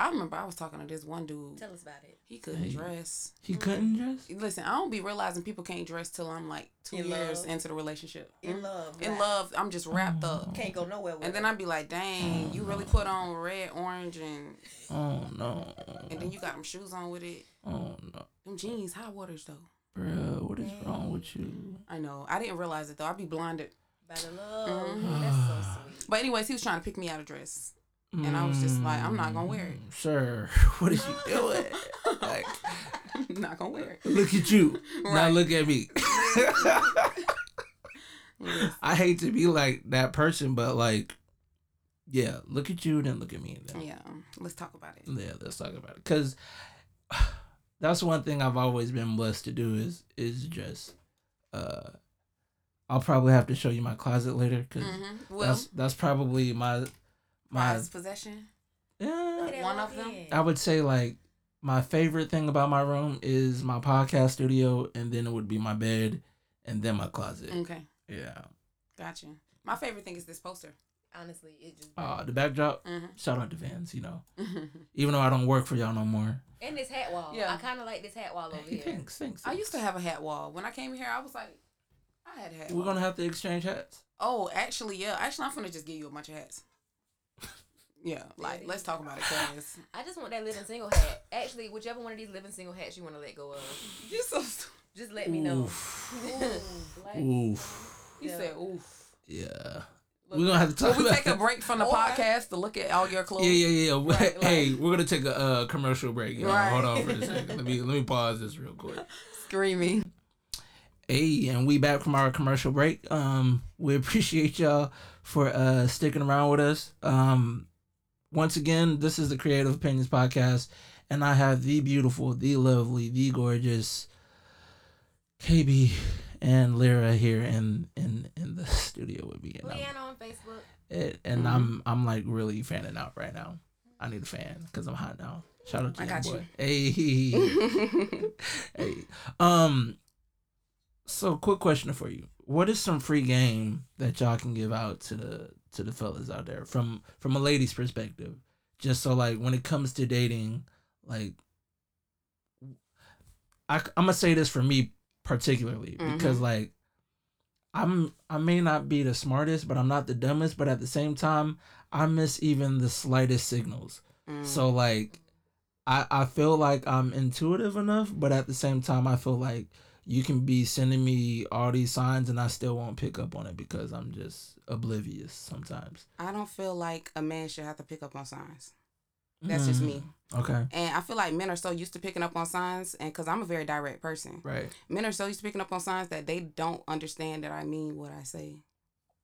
I remember I was talking to this one dude. Tell us about it. He couldn't hey. dress. He couldn't dress? Listen, I don't be realizing people can't dress till I'm like two in years love. into the relationship. In love. In right. love. I'm just wrapped oh. up. Can't go nowhere with And then I'd be like, dang, oh, you really no. put on red, orange, and... Oh, no. And then you got them shoes on with it. Oh, no. Them jeans, high waters, though. Bruh, what is wrong with you? I know. I didn't realize it, though. I'd be blinded. By the love. Mm-hmm. That's so sweet. But anyways, he was trying to pick me out a dress. And mm, I was just like, I'm not going to wear it. Sir, what is you doing? Like, I'm not going to wear it. Look at you. Right. Now look at me. Yes. I hate to be like that person, but like, yeah, look at you, then look at me. Then. Yeah, let's talk about it. Yeah, let's talk about it. Because... That's one thing I've always been blessed to do is is just, uh, I'll probably have to show you my closet later because mm-hmm. well, that's that's probably my my possession. Yeah, one of them. I would say like my favorite thing about my room is my podcast studio, and then it would be my bed, and then my closet. Okay. Yeah. Gotcha. My favorite thing is this poster. Honestly, it just... Uh, the backdrop, mm-hmm. shout out to Vans, you know. Mm-hmm. Even though I don't work for y'all no more. And this hat wall. Yeah. I kind of like this hat wall over hey, here. Thanks, thanks, thanks. I used to have a hat wall. When I came here, I was like, I had a hat We're wall. We're going to have to exchange hats? Oh, actually, yeah. Actually, I'm going to just give you a bunch of hats. Yeah, like, let's talk about it, cause I just want that living single hat. Actually, whichever one of these living single hats you want to let go of. You're so stupid. Just let me know. Oof. Oof. Like, oof. You yeah. said oof. Yeah. We're gonna have to talk. Will we about take that? a break from the or, podcast to look at all your clothes? Yeah, yeah, yeah. Right, hey, like, we're gonna take a uh, commercial break. Y'all. Right. Hold on for a second. Let me let me pause this real quick. Screaming. Hey, and we back from our commercial break. Um, we appreciate y'all for uh sticking around with us. Um, once again, this is the Creative Opinions Podcast, and I have the beautiful, the lovely, the gorgeous K B and Lyra here in in, in the studio with me. Leanna on Facebook. It, and mm-hmm. I'm I'm like really fanning out right now. I need a fan because I'm hot now. Shout out to I got boy. you. Hey. Hey. Um. So, quick question for you: what is some free game that y'all can give out to the to the fellas out there from from a lady's perspective? Just so, like, when it comes to dating, like, I I'm gonna say this for me particularly mm-hmm. because, like, I'm I may not be the smartest, but I'm not the dumbest. But at the same time, I miss even the slightest signals. Mm. So, like, I I feel like I'm intuitive enough, but at the same time, I feel like you can be sending me all these signs and I still won't pick up on it because I'm just oblivious sometimes. I don't feel like a man should have to pick up on signs. That's mm. just me. Okay. And I feel like men are so used to picking up on signs, and because I'm a very direct person. Right. Men are so used to picking up on signs that they don't understand that I mean what I say.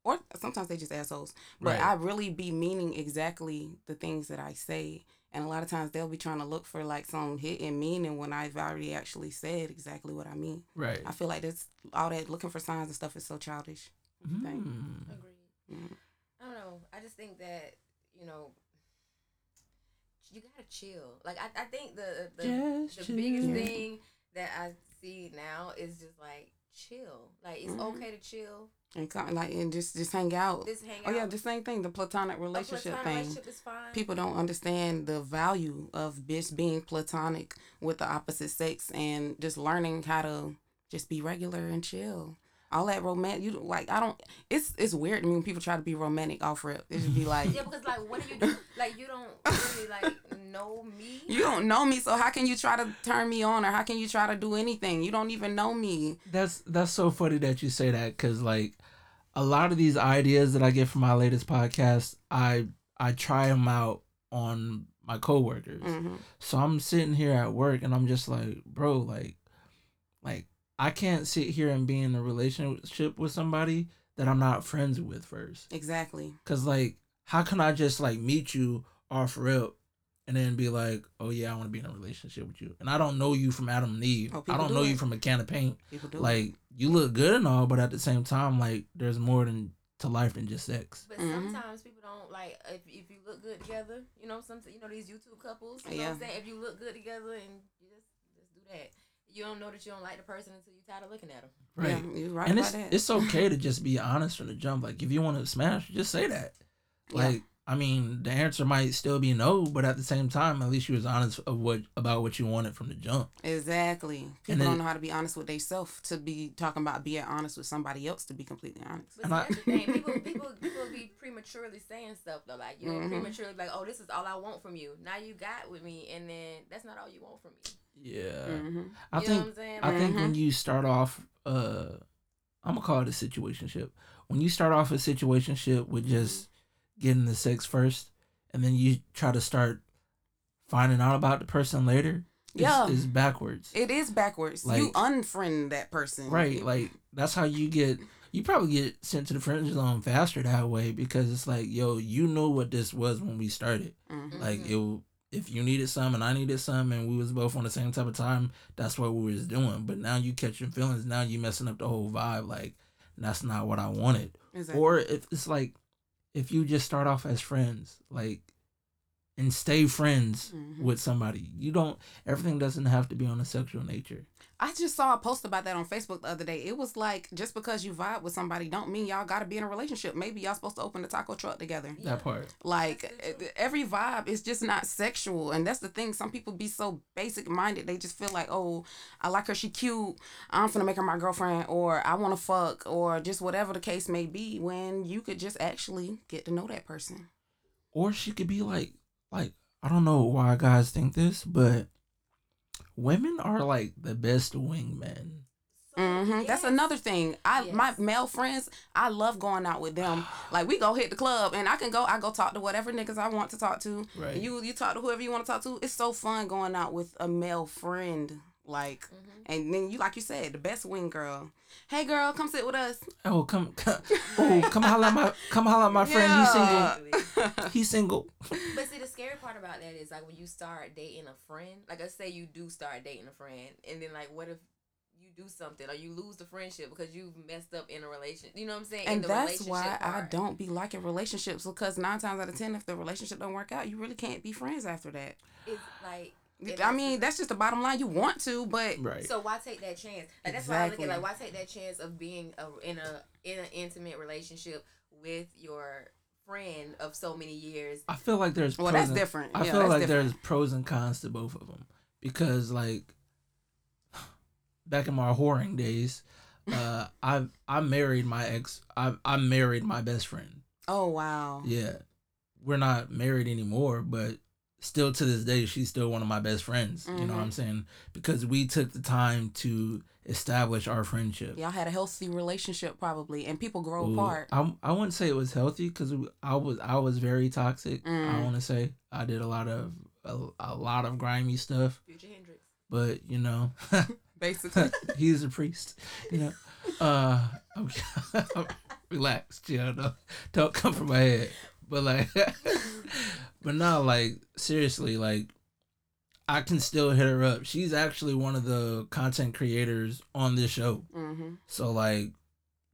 Or sometimes they just assholes. But right. I really be meaning exactly the things that I say. And a lot of times they'll be trying to look for like some hidden meaning when I've already actually said exactly what I mean. Right. I feel like that's all that looking for signs and stuff is so childish. Mm. Thing. Agreed. Mm. I don't know. I just think that, you know, you gotta chill. Like I, I think the the, the biggest thing that I see now is just like chill. Like it's mm. okay to chill. And come, like and just, just hang out. Just hang oh out. yeah, the same thing, the platonic relationship platonic thing. Relationship is fine. People don't understand the value of just being platonic with the opposite sex and just learning how to just be regular and chill. All that romantic, you like. I don't. It's it's weird to me when people try to be romantic off rip. It should be like yeah, because like what do you do? Like you don't really like know me. You don't know me, so how can you try to turn me on, or how can you try to do anything? You don't even know me. That's that's so funny that you say that, because like a lot of these ideas that I get from my latest podcast, I I try them out on my coworkers. Mm-hmm. So I'm sitting here at work and I'm just like, bro, like, like. I can't sit here and be in a relationship with somebody that I'm not friends with first. Exactly. Because, like, how can I just, like, meet you off rip and then be like, oh, yeah, I want to be in a relationship with you. And I don't know you from Adam and Eve. Oh, I don't do know it. you from a can of paint. People do. Like, you look good and all, but at the same time, like, there's more than to life than just sex. But mm-hmm. sometimes people don't, like, if if you look good together, you know, some, you know these YouTube couples, you yeah. know what I'm saying? If you look good together and you just, just do that. You don't know that you don't like the person until you're tired of looking at them. Right. Yeah, you're right and it's, that. it's okay to just be honest from the jump. Like, if you want to smash, just say that. Like, yeah. I mean, the answer might still be no, but at the same time, at least you was honest of what about what you wanted from the jump. Exactly. People then, don't know how to be honest with themselves to be talking about being honest with somebody else, to be completely honest. But that's I, the thing. People, people, people be prematurely saying stuff, though. Like, you know, mm-hmm. prematurely, like, oh, this is all I want from you. Now you got with me, and then that's not all you want from me. Yeah, mm-hmm. I you think know what I'm saying? I mm-hmm. think when you start off, uh, I'm gonna call it a situationship. When you start off a situationship with mm-hmm. just getting the sex first, and then you try to start finding out about the person later, it's, yeah, it's backwards. It is backwards. Like, you unfriend that person, right? Like that's how you get. You probably get sent to the friend zone faster that way, because it's like, yo, you know what this was when we started. Mm-hmm. Like it. If you needed some and I needed some and we was both on the same type of time, that's what we was doing. But now you catching feelings. Now you messing up the whole vibe. Like, that's not what I wanted. Exactly. Or if it's like, if you just start off as friends, like, and stay friends mm-hmm. with somebody. You don't, everything doesn't have to be on a sexual nature. I just saw a post about that on Facebook the other day. It was like, just because you vibe with somebody don't mean y'all gotta be in a relationship. Maybe y'all supposed to open the taco truck together. Yeah. That part. Like, every vibe is just not sexual. And that's the thing. Some people be so basic-minded. They just feel like, oh, I like her. She cute. I'm finna make her my girlfriend. Or I wanna fuck. Or just whatever the case may be, when you could just actually get to know that person. Or she could be like, like, I don't know why guys think this, but women are, like, the best wingmen. So, mm-hmm. Mm-hmm. Yes. That's another thing. I yes. my male friends, I love going out with them. Like, we go hit the club, and I can go. I go talk to whatever niggas I want to talk to. Right. And you you talk to whoever you want to talk to. It's so fun going out with a male friend. Like, mm-hmm. and then you, like you said, the best wing girl. Hey, girl, come sit with us. Oh, come, come oh, come holla at my, come holla at my friend. Yeah. He's single. He's single. But see, the scary part about that is, like, when you start dating a friend, like, let's say you do start dating a friend, and then, like, what if you do something or you lose the friendship because you've messed up in a relationship? You know what I'm saying? And in the that's why part. I don't be liking relationships, because nine times out of ten, if the relationship don't work out, you really can't be friends after that. It's like... It I mean, that's just the bottom line. You want to, but right. so why take that chance? Like, that's exactly. why I look at, like, why take that chance of being a, in a in an intimate relationship with your friend of so many years. I feel like there's well, pros that's and, different. I yeah, feel like different. There's pros and cons to both of them, because, like, back in my whoring days, uh, I I married my ex. I I married my best friend. Oh wow. Yeah, we're not married anymore, but. Still to this day, she's still one of my best friends. Mm-hmm. You know what I'm saying? Because we took the time to establish our friendship. Y'all had a healthy relationship, probably, and people grow Ooh, apart. I I wouldn't say it was healthy, because I was I was very toxic. Mm. I want to say I did a lot of a, a lot of grimy stuff. Future Hendrix. But you know, basically, he's a priest. You know, uh, relax, you know, don't, don't come from my head. But like, but no, like, seriously, like, I can still hit her up. She's actually one of the content creators on this show. Mm-hmm. So like,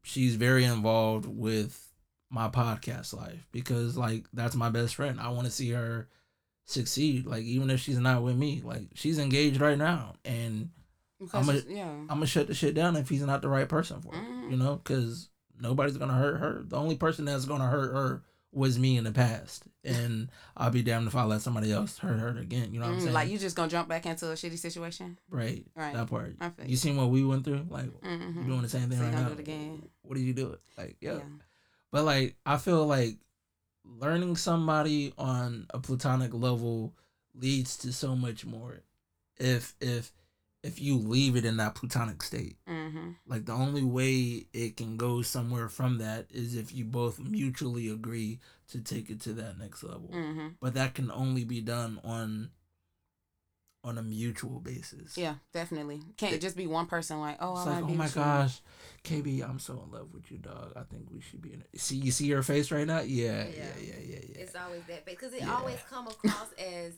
she's very involved with my podcast life, because like, that's my best friend. I want to see her succeed. Like, even if she's not with me, like, she's engaged right now, and because I'm gonna yeah. I'm gonna shut the shit down if he's not the right person for her. Mm-hmm. You know, because nobody's gonna hurt her. The only person that's gonna hurt her was me in the past, and I'll be damned if I let somebody else hurt her again. You know what mm, I'm saying? Like, you just gonna jump back into a shitty situation, right? Right. That part. You seen what we went through? Like, mm-hmm. you doing the same thing so right now? Do it again. What are you doing? Like, yeah. yeah. But like, I feel like learning somebody on a platonic level leads to so much more. If if if you leave it in that platonic state, mm-hmm. like, the only way it can go somewhere from that is if you both mutually agree to take it to that next level. Mm-hmm. But that can only be done on on a mutual basis. Yeah, definitely. Can't it, just be one person like, oh, it's I like, oh my gosh, you. K B, I'm so in love with you, dog. I think we should be in it. See, you see her face right now? Yeah, yeah, yeah, yeah, yeah. yeah. It's always that face, because it yeah. always come across as.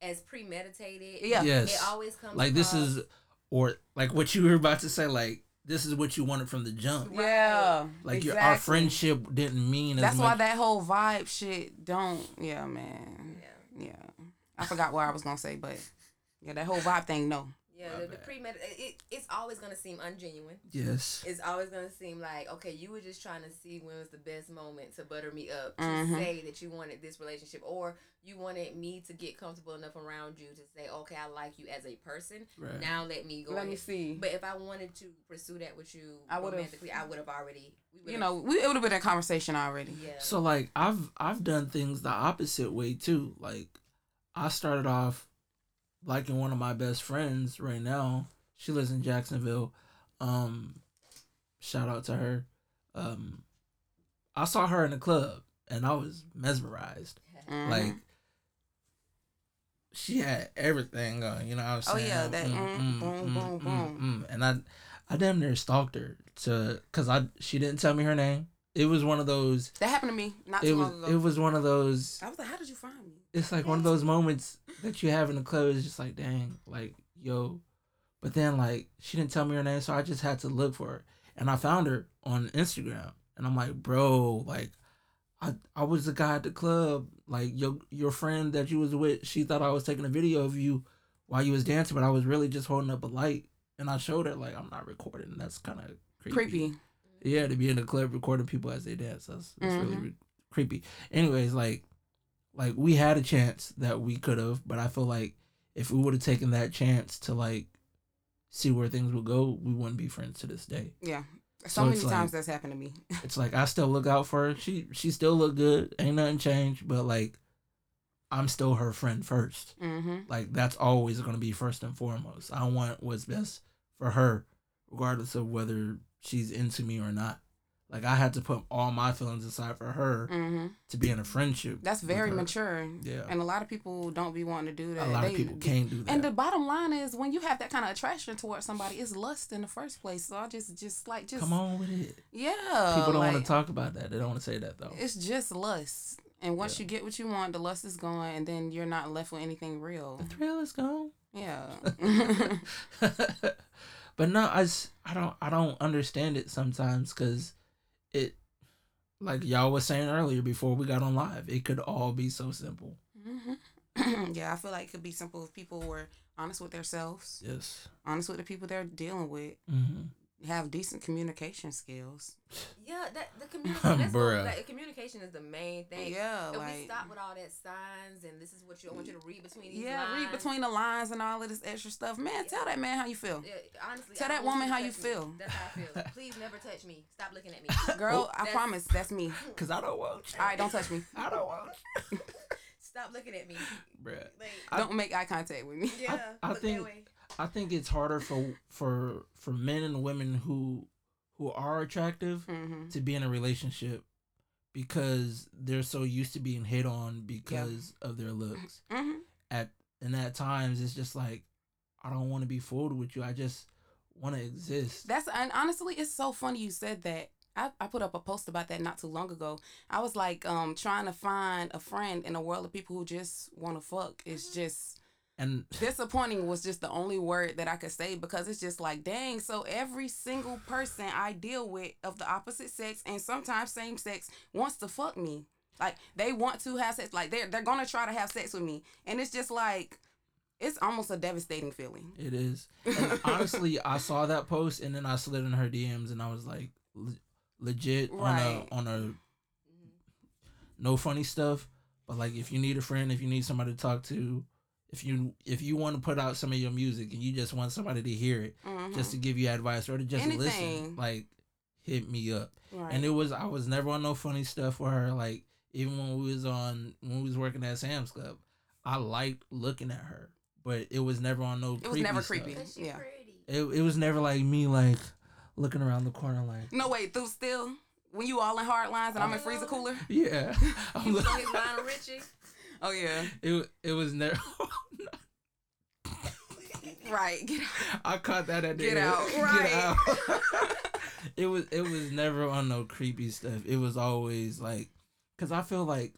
As premeditated. Yeah. Yes. It always comes like across. This is, or like what you were about to say, like, this is what you wanted from the jump. Yeah. Like, exactly. your, our friendship didn't mean That's as much. That's why that whole vibe shit don't, yeah, man. Yeah. Yeah. I forgot what I was going to say, but yeah, that whole vibe thing, no. Yeah, My the, the premeditated, it, it's always going to seem ungenuine. Yes. It's always going to seem like, okay, you were just trying to see when was the best moment to butter me up, to mm-hmm. say that you wanted this relationship, or you wanted me to get comfortable enough around you to say, okay, I like you as a person. Right. Now let me go. Let ahead. me see. But if I wanted to pursue that with you I romantically, I would have already. We you know, we, it would have been a conversation already. Yeah. So, like, I've I've done things the opposite way, too. Like, I started off. Liking one of my best friends right now, she lives in Jacksonville. Um, shout out to her. Um, I saw her in the club and I was mesmerized. Mm-hmm. Like, she had everything going, you know what I'm saying? Oh yeah, that mm, mm, boom, mm, boom, mm, boom. Mm, mm. And I, I damn near stalked her to, cause I she didn't tell me her name. It was one of those. That happened to me. Not too long ago. It was one of those. I was like, how did you find me? It's like one of those moments that you have in the club. It's just like, dang, like, yo. But then, like, she didn't tell me her name, so I just had to look for her. And I found her on Instagram. And I'm like, bro, like, I I was the guy at the club. Like, your, your friend that you was with, she thought I was taking a video of you while you was dancing, but I was really just holding up a light. And I showed her, like, I'm not recording. That's kind of creepy. Creepy. Yeah, to be in the club recording people as they dance. That's, that's mm-hmm. really re- creepy. Anyways, like, like we had a chance that we could have, but I feel like if we would have taken that chance to, like, see where things would go, we wouldn't be friends to this day. Yeah. So, so many times, like, that's happened to me. It's like, I still look out for her. She, she still look good. Ain't nothing changed, but, like, I'm still her friend first. Mm-hmm. Like, that's always going to be first and foremost. I want what's best for her regardless of whether she's into me or not. Like, I had to put all my feelings aside for her mm-hmm. to be in a friendship. That's very mature. Yeah. And a lot of people don't be wanting to do that. A lot they, of people can't do that. And the bottom line is, when you have that kind of attraction towards somebody, it's lust in the first place. So I just, just like, just... Come on with it. Yeah. People don't like, want to talk about that. They don't want to say that, though. It's just lust. And once yeah. you get what you want, the lust is gone, and then you're not left with anything real. The thrill is gone. Yeah. But no, I, I, don't, I don't understand it sometimes, because... It, like y'all was saying earlier before we got on live, it could all be so simple. Mm-hmm. Yeah, I feel like it could be simple if people were honest with themselves. Yes. Honest with the people they're dealing with. Mm-hmm. Have decent communication skills. Yeah, that the communication. Bruh. Like, communication is the main thing. Yeah, if like, we stop with all that signs and this is what you I want you to read between these yeah, lines. Yeah, read between the lines and all of this extra stuff. Man, yeah. tell that man how you feel. Yeah, honestly, tell I that woman how you me. feel. That's how I feel. Please never touch me. Stop looking at me, girl. I that's, promise that's me. Cause I don't want you. All right, don't touch me. I don't want you. Stop looking at me, bruh. Like, don't I, make eye contact with me. Yeah, I, I think. I think it's harder for for, for men and women who who are attractive mm-hmm. to be in a relationship because they're so used to being hit on because yep. of their looks. Mm-hmm. At and at times it's just like, I don't want to be fooled with you. I just want to exist. That's and honestly, it's so funny you said that. I, I put up a post about that not too long ago. I was like um trying to find a friend in a world of people who just want to fuck. It's just. And disappointing was just the only word that I could say because it's just like, dang, so every single person I deal with of the opposite sex and sometimes same sex wants to fuck me. Like, they want to have sex. Like, they're, they're going to try to have sex with me. And it's just like, it's almost a devastating feeling. It is. And honestly, I saw that post and then I slid in her D Ms and I was like, le- legit right. on a, on a no funny stuff. But like, if you need a friend, if you need somebody to talk to, If you if you want to put out some of your music and you just want somebody to hear it, mm-hmm. just to give you advice or to just Anything. listen, like, hit me up. Right. And it was I was never on no funny stuff with her. Like, even when we was on when we was working at Sam's Club, I liked looking at her, but it was never on no. It creepy was never stuff. creepy. Yeah. It it was never like me like looking around the corner like. No wait, through still when you all in hard lines and I'm, I'm in freezer cooler. Yeah. I'm looking at Lionel Richie. Oh yeah. It it was never. Right. Get out. I caught that at the Get end. out. Right. Get out. it was it was never on no creepy stuff. It was always like, because I feel like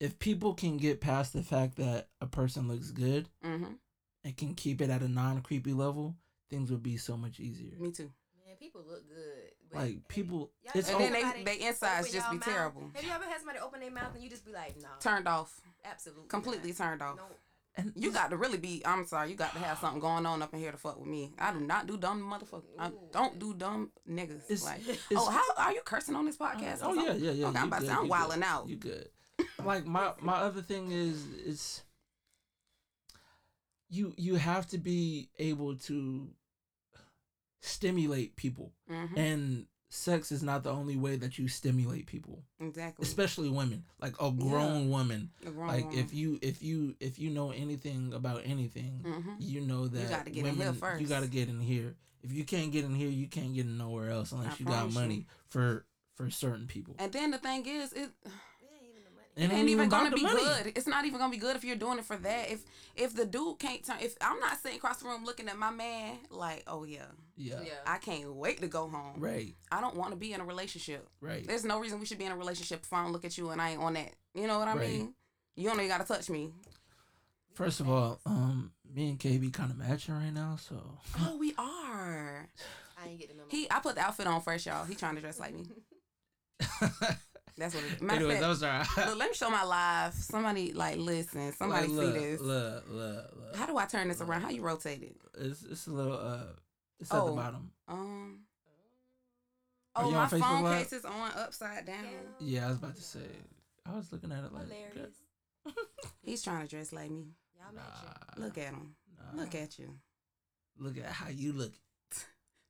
if people can get past the fact that a person looks good mm-hmm. and can keep it at a non creepy level, things would be so much easier. Me too. Man, people look good. Like, people, it's and then they, they insides just be mouth. terrible. Have you ever had somebody open their mouth and you just be like, no. Nah. Turned off. Absolutely. Completely not. turned off. Nope. And you got to really be, I'm sorry, you got to have something going on up in here to fuck with me. I do not do dumb motherfuckers. I don't do dumb niggas. It's, like, it's, oh, how are you cursing on this podcast? Oh, yeah, yeah, yeah. Okay, I'm about to sound wilding out. You good. Like, my, my other thing is, it's, you you have to be able to stimulate people mm-hmm. and sex is not the only way that you stimulate people, exactly, especially women, like a grown yeah. woman a grown like woman. if you if you if you know anything about anything mm-hmm. you know that you gotta get women, in here first. You gotta get in here. If you can't get in here, you can't get in nowhere else unless I you got money you. for for certain people. And then the thing is it It ain't even gonna be good. It's not even gonna be good if you're doing it for that. If if the dude can't turn, if I'm not sitting across the room looking at my man like, oh yeah, yeah, yeah. I can't wait to go home. Right. I don't want to be in a relationship. Right. There's no reason we should be in a relationship if I don't look at you and I ain't on that. You know what I right. mean? You don't even gotta touch me. First of all, um, me and K B kind of matching right now, so. Oh, we are. I ain't getting no. He, I put the outfit on first, y'all. He trying to dress like me. That's what it is. Matter Anyways, fact, those are... look, let me show my live. Somebody, like, listen. Somebody like, look, see this. Look, look, look. How do I turn this look. around? How you rotate it? It's, it's a little, uh, it's oh, at the bottom. Um. Oh, my phone live? case is on upside down. Yeah. yeah, I was about to say. I was looking at it like... Hilarious. He's trying to dress like me. Y'all nah, you. Look at him. Nah. Look at you. Look at how you look.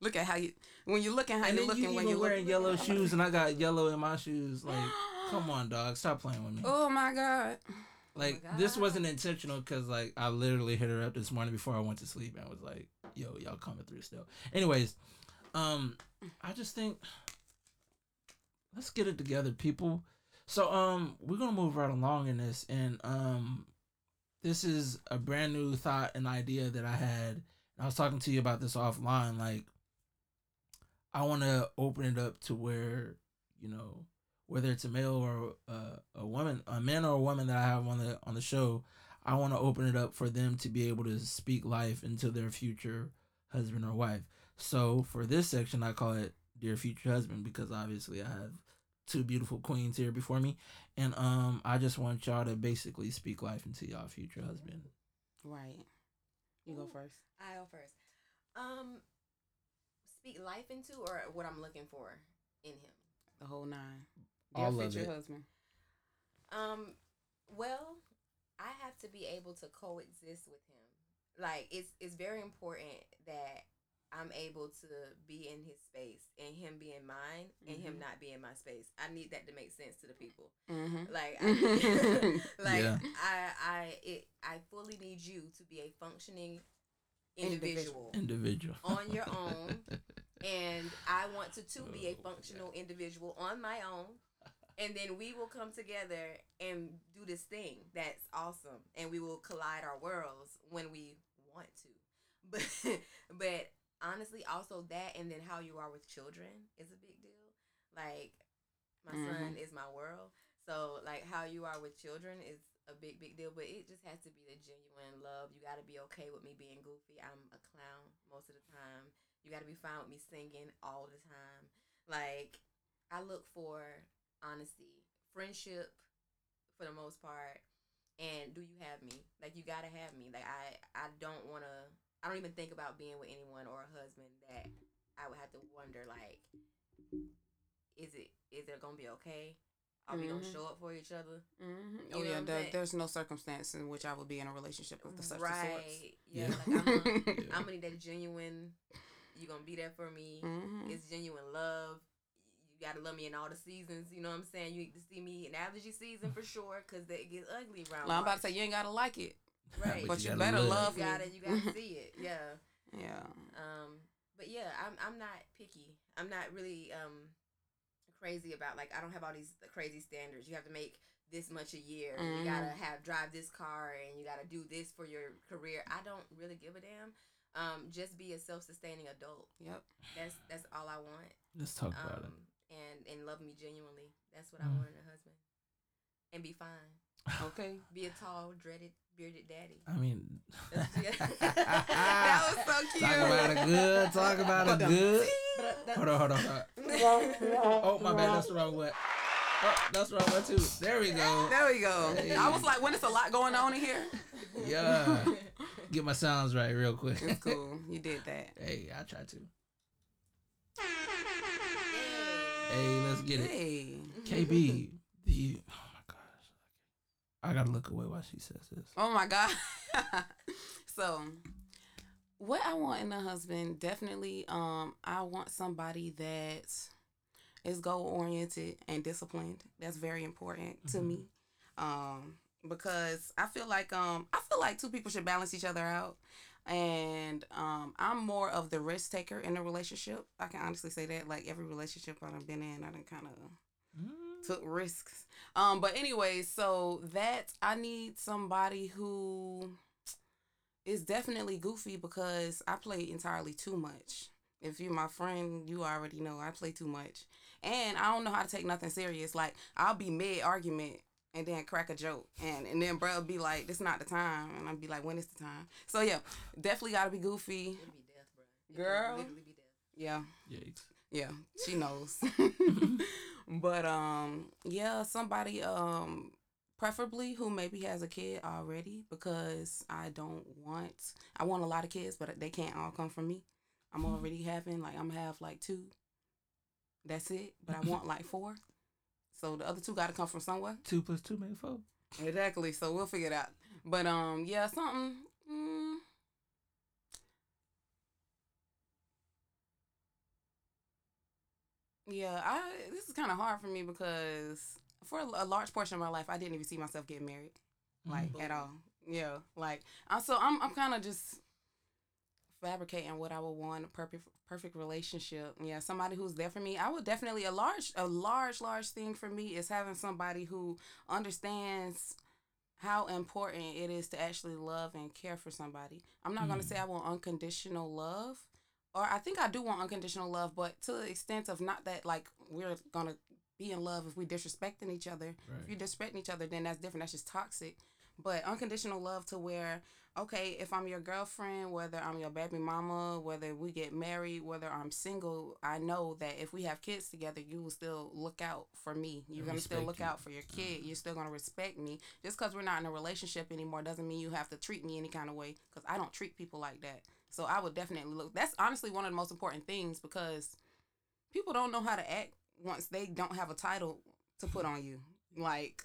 Look at how you when you looking how and you looking you when you're wearing yellow shoes and I got yellow in my shoes. Like, come on, dog, stop playing with me. Oh my God. Like, oh this wasn't intentional because, like, I literally hit her up this morning before I went to sleep. And I was like, yo, y'all coming through still. Anyways, um, I just think, let's get it together, people. So, um, we're going to move right along in this. And um, this is a brand new thought and idea that I had. And I was talking to you about this offline. Like, I want to open it up to where, you know, whether it's a male or uh, a woman, a man or a woman that I have on the on the show, I want to open it up for them to be able to speak life into their future husband or wife. So for this section, I call it Dear Future Husband, because obviously I have two beautiful queens here before me. And um, I just want y'all to basically speak life into y'all future husband. Right. You go first. I go first. Um, speak life into, or what I'm looking for in him? The whole nine. Your future it. husband. Um, well, I have to be able to coexist with him. Like, it's it's very important that I'm able to be in his space and him be in mine, mm-hmm. and him not be in my space. I need that to make sense to the people. Mm-hmm. Like, I, like yeah. I I it, I fully need you to be a functioning individual, individual on your own, and I want to too be a functional oh, individual on my own. And then we will come together and do this thing that's awesome. And we will collide our worlds when we want to. But but honestly, also that, and then how you are with children is a big deal. Like, my mm-hmm. son is my world. So, like, how you are with children is a big, big deal. But it just has to be the genuine love. You got to be okay with me being goofy. I'm a clown most of the time. You got to be fine with me singing all the time. Like, I look for honesty, friendship for the most part, and do you have me? Like, you gotta have me. Like, I I don't want to I don't even think about being with anyone or a husband that I would have to wonder, like, is it is it gonna be okay? Are mm-hmm. we gonna show up for each other? Mm-hmm. Oh, yeah, there, there's no circumstance in which I would be in a relationship with the such right yeah, yeah. Like, I'm gonna, yeah I'm gonna need that genuine, you gonna be there for me, mm-hmm. it's genuine love. You gotta love me in all the seasons, you know what I'm saying? You need to see me in allergy season for sure, because it gets ugly around. Well, I'm about to say, you ain't gotta like it, right? But, but you, you better love. You me. gotta, you gotta see it, yeah, yeah. Um, but yeah, I'm I'm not picky. I'm not really um crazy about, like, I don't have all these crazy standards. You have to make this much a year. Mm. You gotta have drive this car, and you gotta do this for your career. I don't really give a damn. Um, just be a self-sustaining adult. Yep, that's that's all I want. Let's talk um, about it. And and love me genuinely. That's what mm. I want in a husband. And be fine. Okay. Be a tall, dreaded, bearded daddy. I mean, that was so cute. Talk about it good. Talk about it good. Hold on, hold on, hold on. Oh, my bad. That's the wrong one. Oh, that's the wrong one too. There we go. There we go. Hey. I was like, when it's a lot going on in here. Yeah. Get my sounds right real quick. It's cool. You did that. Hey, I tried to. Hey, let's get it. Hey. K B, the, oh my gosh. I gotta look away while she says this. Oh my God. So, what I want in a husband, definitely, um, I want somebody that is goal-oriented and disciplined. That's very important mm-hmm. to me. Um, because I feel like, um, I feel like two people should balance each other out. And um, I'm more of the risk taker in a relationship. I can honestly say that. Like, every relationship I've been in, I done kind of mm. took risks. Um, but anyway, so that I need somebody who is definitely goofy, because I play entirely too much. If you're my friend, you already know I play too much. And I don't know how to take nothing serious. Like, I'll be mid-argument and then crack a joke. And and then bro be like, this not the time. And I'd be like, when is the time? So, yeah, definitely got to be goofy. It'll be death, bro. Girl. It'll be death. Yeah. Yikes. Yeah, she knows. But, um, yeah, somebody, um, preferably who maybe has a kid already, because I don't want, I want a lot of kids, but they can't all come from me. I'm already having, like, I'm going to have, like, two. That's it. But I want, like, four. So the other two got to come from somewhere. Two plus two make four. Exactly. So we'll figure it out. But, um, yeah, something. Mm, yeah, I. This is kind of hard for me, because for a large portion of my life, I didn't even see myself getting married. like mm-hmm. at all. Yeah, like I so I'm I'm kind of just fabricating what I would want a perfect perfect relationship. Yeah, somebody who's there for me. I would definitely a large a large large thing for me is having somebody who understands how important it is to actually love and care for somebody. I'm not mm. gonna say I want unconditional love, or I think I do want unconditional love, but to the extent of not that like we're gonna be in love if we're disrespecting each other. Right. If you're disrespecting each other, then that's different. That's just toxic. But unconditional love to where, okay, if I'm your girlfriend, whether I'm your baby mama, whether we get married, whether I'm single, I know that if we have kids together, you will still look out for me. You're going to still look you. out for your kid. You're still going to respect me. Just because we're not in a relationship anymore doesn't mean you have to treat me any kind of way, because I don't treat people like that. So I would definitely look. That's honestly one of the most important things, because people don't know how to act once they don't have a title to put on you. Like...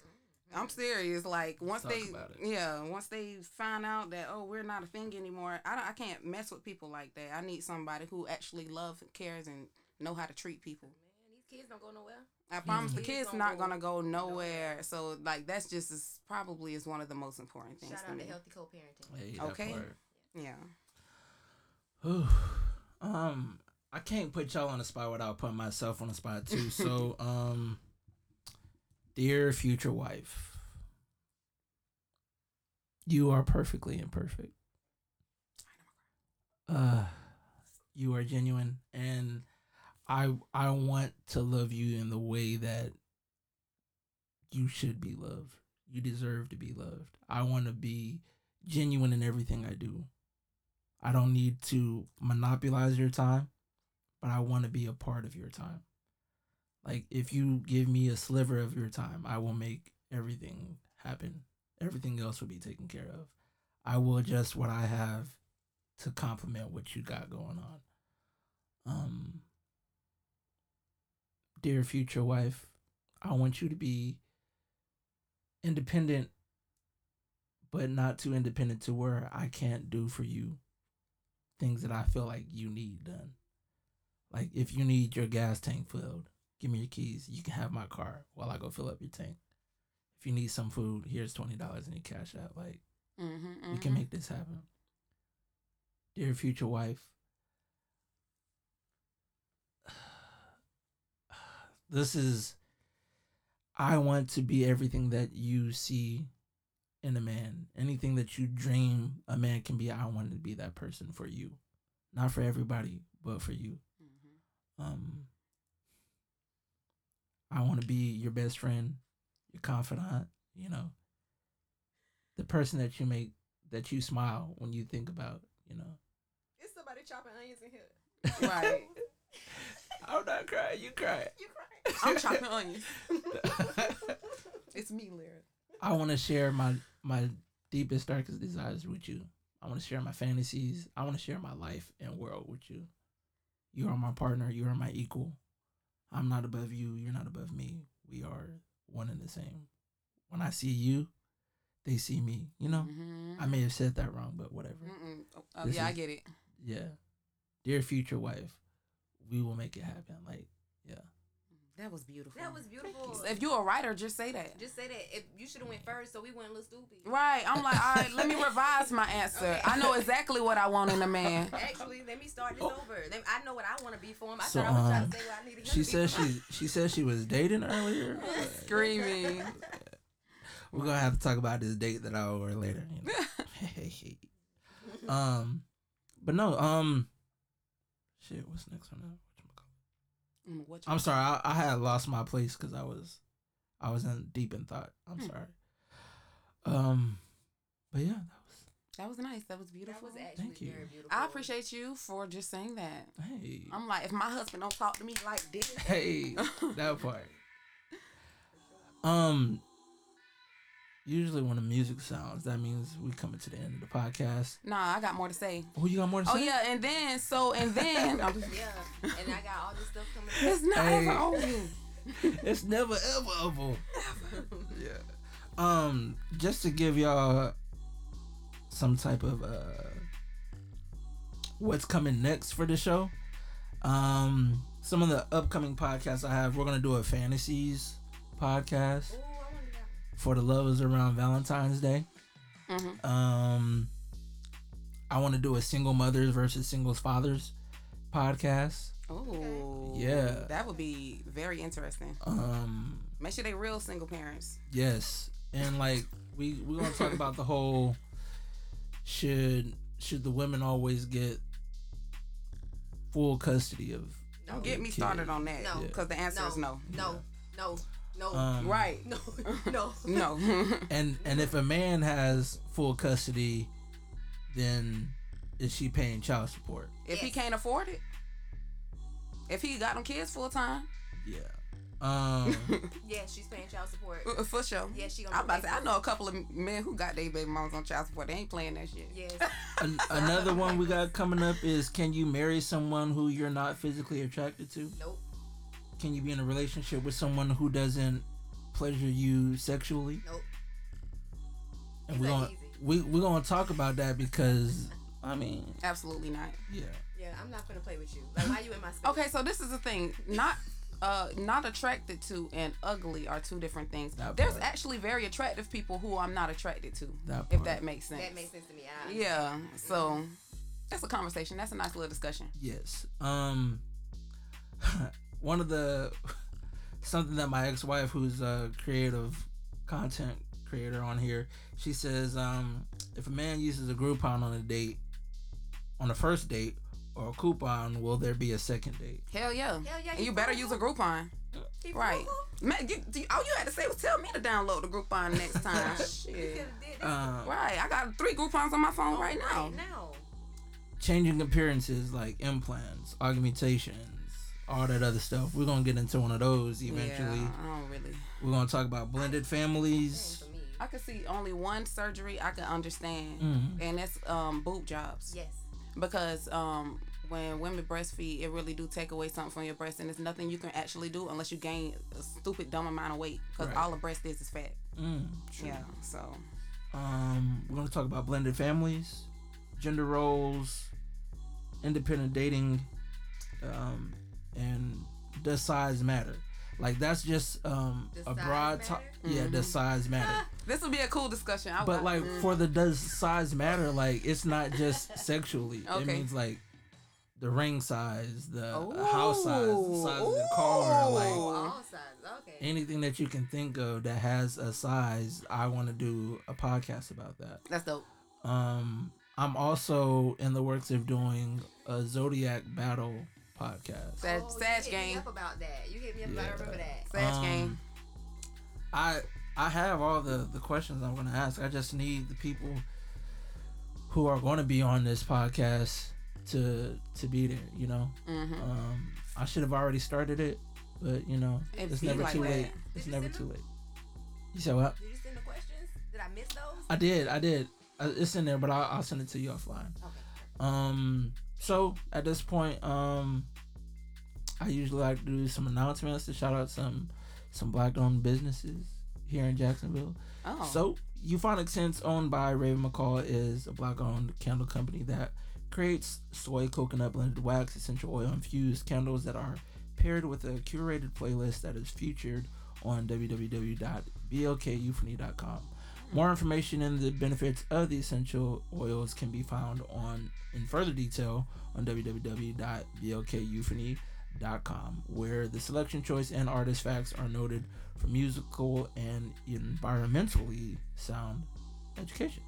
I'm serious. Like once they, yeah, once they find out that oh, we're not a thing anymore, I don't, I can't mess with people like that. I need somebody who actually loves, cares, and know how to treat people. Man, these kids don't go nowhere. I promise, mm-hmm. the kids, kids not go gonna go nowhere. nowhere. So like that's just as, probably is one of the most important things. Shout out to healthy co-parenting. Hey, okay. Yeah. yeah. um, I can't put y'all on the spot without putting myself on the spot too. So um. Dear future wife, you are perfectly imperfect. Uh, you are genuine, and I I want to love you in the way that you should be loved. You deserve to be loved. I want to be genuine in everything I do. I don't need to monopolize your time, but I want to be a part of your time. Like, if you give me a sliver of your time, I will make everything happen. Everything else will be taken care of. I will adjust what I have to complement what you got going on. Um, dear future wife, I want you to be independent, but not too independent to where I can't do for you things that I feel like you need done. Like, if you need your gas tank filled, give me your keys. You can have my car while I go fill up your tank. If you need some food, here's twenty dollars in your cash out. Like, mm-hmm, mm-hmm. we can make this happen. Dear future wife, this is, I want to be everything that you see in a man. Anything that you dream a man can be, I want to be that person for you. Not for everybody, but for you. Mm-hmm. Um... I want to be your best friend, your confidant, you know, the person that you make, that you smile when you think about, you know. It's somebody chopping onions in here. Right. I'm not crying. You cry. You cry. I'm chopping onions. It's me, Lyra. I want to share my, my deepest, darkest desires with you. I want to share my fantasies. I want to share my life and world with you. You are my partner. You are my equal. I'm not above you. You're not above me. We are one and the same. When I see you, they see me. You know, mm-hmm. I may have said that wrong, but whatever. Oh, oh, yeah, is, I get it. Yeah. Dear future wife, we will make it happen. Like, yeah. That was beautiful. That was beautiful. You. If you're a writer, just say that. Just say that. If you should have went first, so we wouldn't look stupid. Right. I'm like, all right, let me revise my answer. Okay. I know exactly what I want in a man. Actually, let me start this oh. over. I know what I want to be for him. I so, thought I was um, trying to say what I needed him to be for. She, she said she was dating earlier. Screaming. We're going to have to talk about this date that I owe her later. You know? Hey, um, But no, um, shit, what's next on that? I'm sorry, I, I had lost my place because I was, I was in deep in thought. I'm mm. sorry, um, but yeah, that was that was nice. That was beautiful. That was actually Thank you. Very beautiful. I appreciate you for just saying that. Hey, I'm like, if my husband don't talk to me like this, hey, that part. um, usually when the music sounds, that means we coming to the end of the podcast. Nah, I got more to say. Oh, you got more to oh, say? Oh, yeah, and then, so, and then. yeah, and I got all this stuff coming up. It's not hey. ever over. It's never, ever over. Never. Yeah. Um, just to give y'all some type of uh, what's coming next for the show, um, some of the upcoming podcasts I have, we're going to do a fantasies podcast. Ooh. for the lovers around Valentine's Day. Mm-hmm. Um, I want to do a single mothers versus singles fathers podcast. Oh, yeah, that would be very interesting. Um, make sure they real single parents. Yes, and like we we want to talk about the whole should should the women always get full custody of? Don't get me kid. started on that. No, because yeah. the answer no, is no, no, yeah. no, no, um, right? No, no, no. And and if a man has full custody, then is she paying child support? If yes. he can't afford it. If he got them kids full time, yeah, um, yeah, she's paying child support for sure. Yeah, she. Gonna I'm about to. Say, I know a couple of men who got their baby moms on child support. They ain't playing that shit. Yes. An- another one we got coming up is: can you marry someone who you're not physically attracted to? Nope. Can you be in a relationship with someone who doesn't pleasure you sexually? Nope. And we're gonna we we're gonna talk about that because I mean, absolutely not. Yeah. Yeah, I'm not gonna play with you. Like, why you in my space? Okay, so this is the thing. Not, uh, not attracted to and ugly are two different things. That There's part. actually very attractive people who I'm not attracted to. That if part. that makes sense. That makes sense to me. I yeah. So that's a conversation. That's a nice little discussion. Yes. Um. One of the something that my ex-wife, who's a creative content creator on here, she says, um, if a man uses a Groupon on a date, on a first date. Or a coupon, will there be a second date? Hell yeah. Hell yeah. You better use a Groupon. Keep right. Man, you, you, all you had to say was tell me to download the Groupon next time. Shit. Um, right. I got three Groupons on my phone right now. Right now. Changing appearances like implants, augmentations, all that other stuff. We're going to get into one of those eventually. Yeah, I don't really. We're going to talk about blended families. I could see only one surgery I could understand, mm-hmm. and that's um, boob jobs. Yes. Because um, when women breastfeed, it really do take away something from your breast, and there's nothing you can actually do unless you gain a stupid dumb amount of weight. Because right. all a breast is is fat. Mm, true. Yeah. So, um, we're gonna talk about blended families, gender roles, independent dating, um, and does size matter? Like that's just um, a broad topic. Yeah, mm-hmm. Does size matter? This would be a cool discussion. I but like mm. for the does size matter? Like it's not just sexually. Okay. It means like the ring size, the Ooh. house size, the size Ooh. of the car, like all sizes. Okay. Anything that you can think of that has a size, I want to do a podcast about that. That's dope. Um, I'm also in the works of doing a Zodiac battle podcast. That oh, Sag Game. You hit me up about that. You hit me up. Yeah. I remember that. Sag um, Game. I I have all the, the questions I'm going to ask. I just need the people who are going to be on this podcast to to be there. You know, mm-hmm. um, I should have already started it, but you know, it's, it's never like too that. late. It's never too them? late. You said what? Did you send the questions? Did I miss those? I did. I did. I, it's in there, but I'll, I'll send it to you offline. Okay. Um. So at this point, um, I usually like to do some announcements to shout out some some black-owned businesses here in Jacksonville. Oh. So Euphonic Sense, owned by Raven McCall, is a black-owned candle company that creates soy coconut blended wax, essential oil infused candles that are paired with a curated playlist that is featured on w w w dot b l k euphony dot com. More information and the benefits of the essential oils can be found on in further detail on w w w dot b l k euphony dot com, where the selection choice and artist facts are noted for musical and environmentally sound education.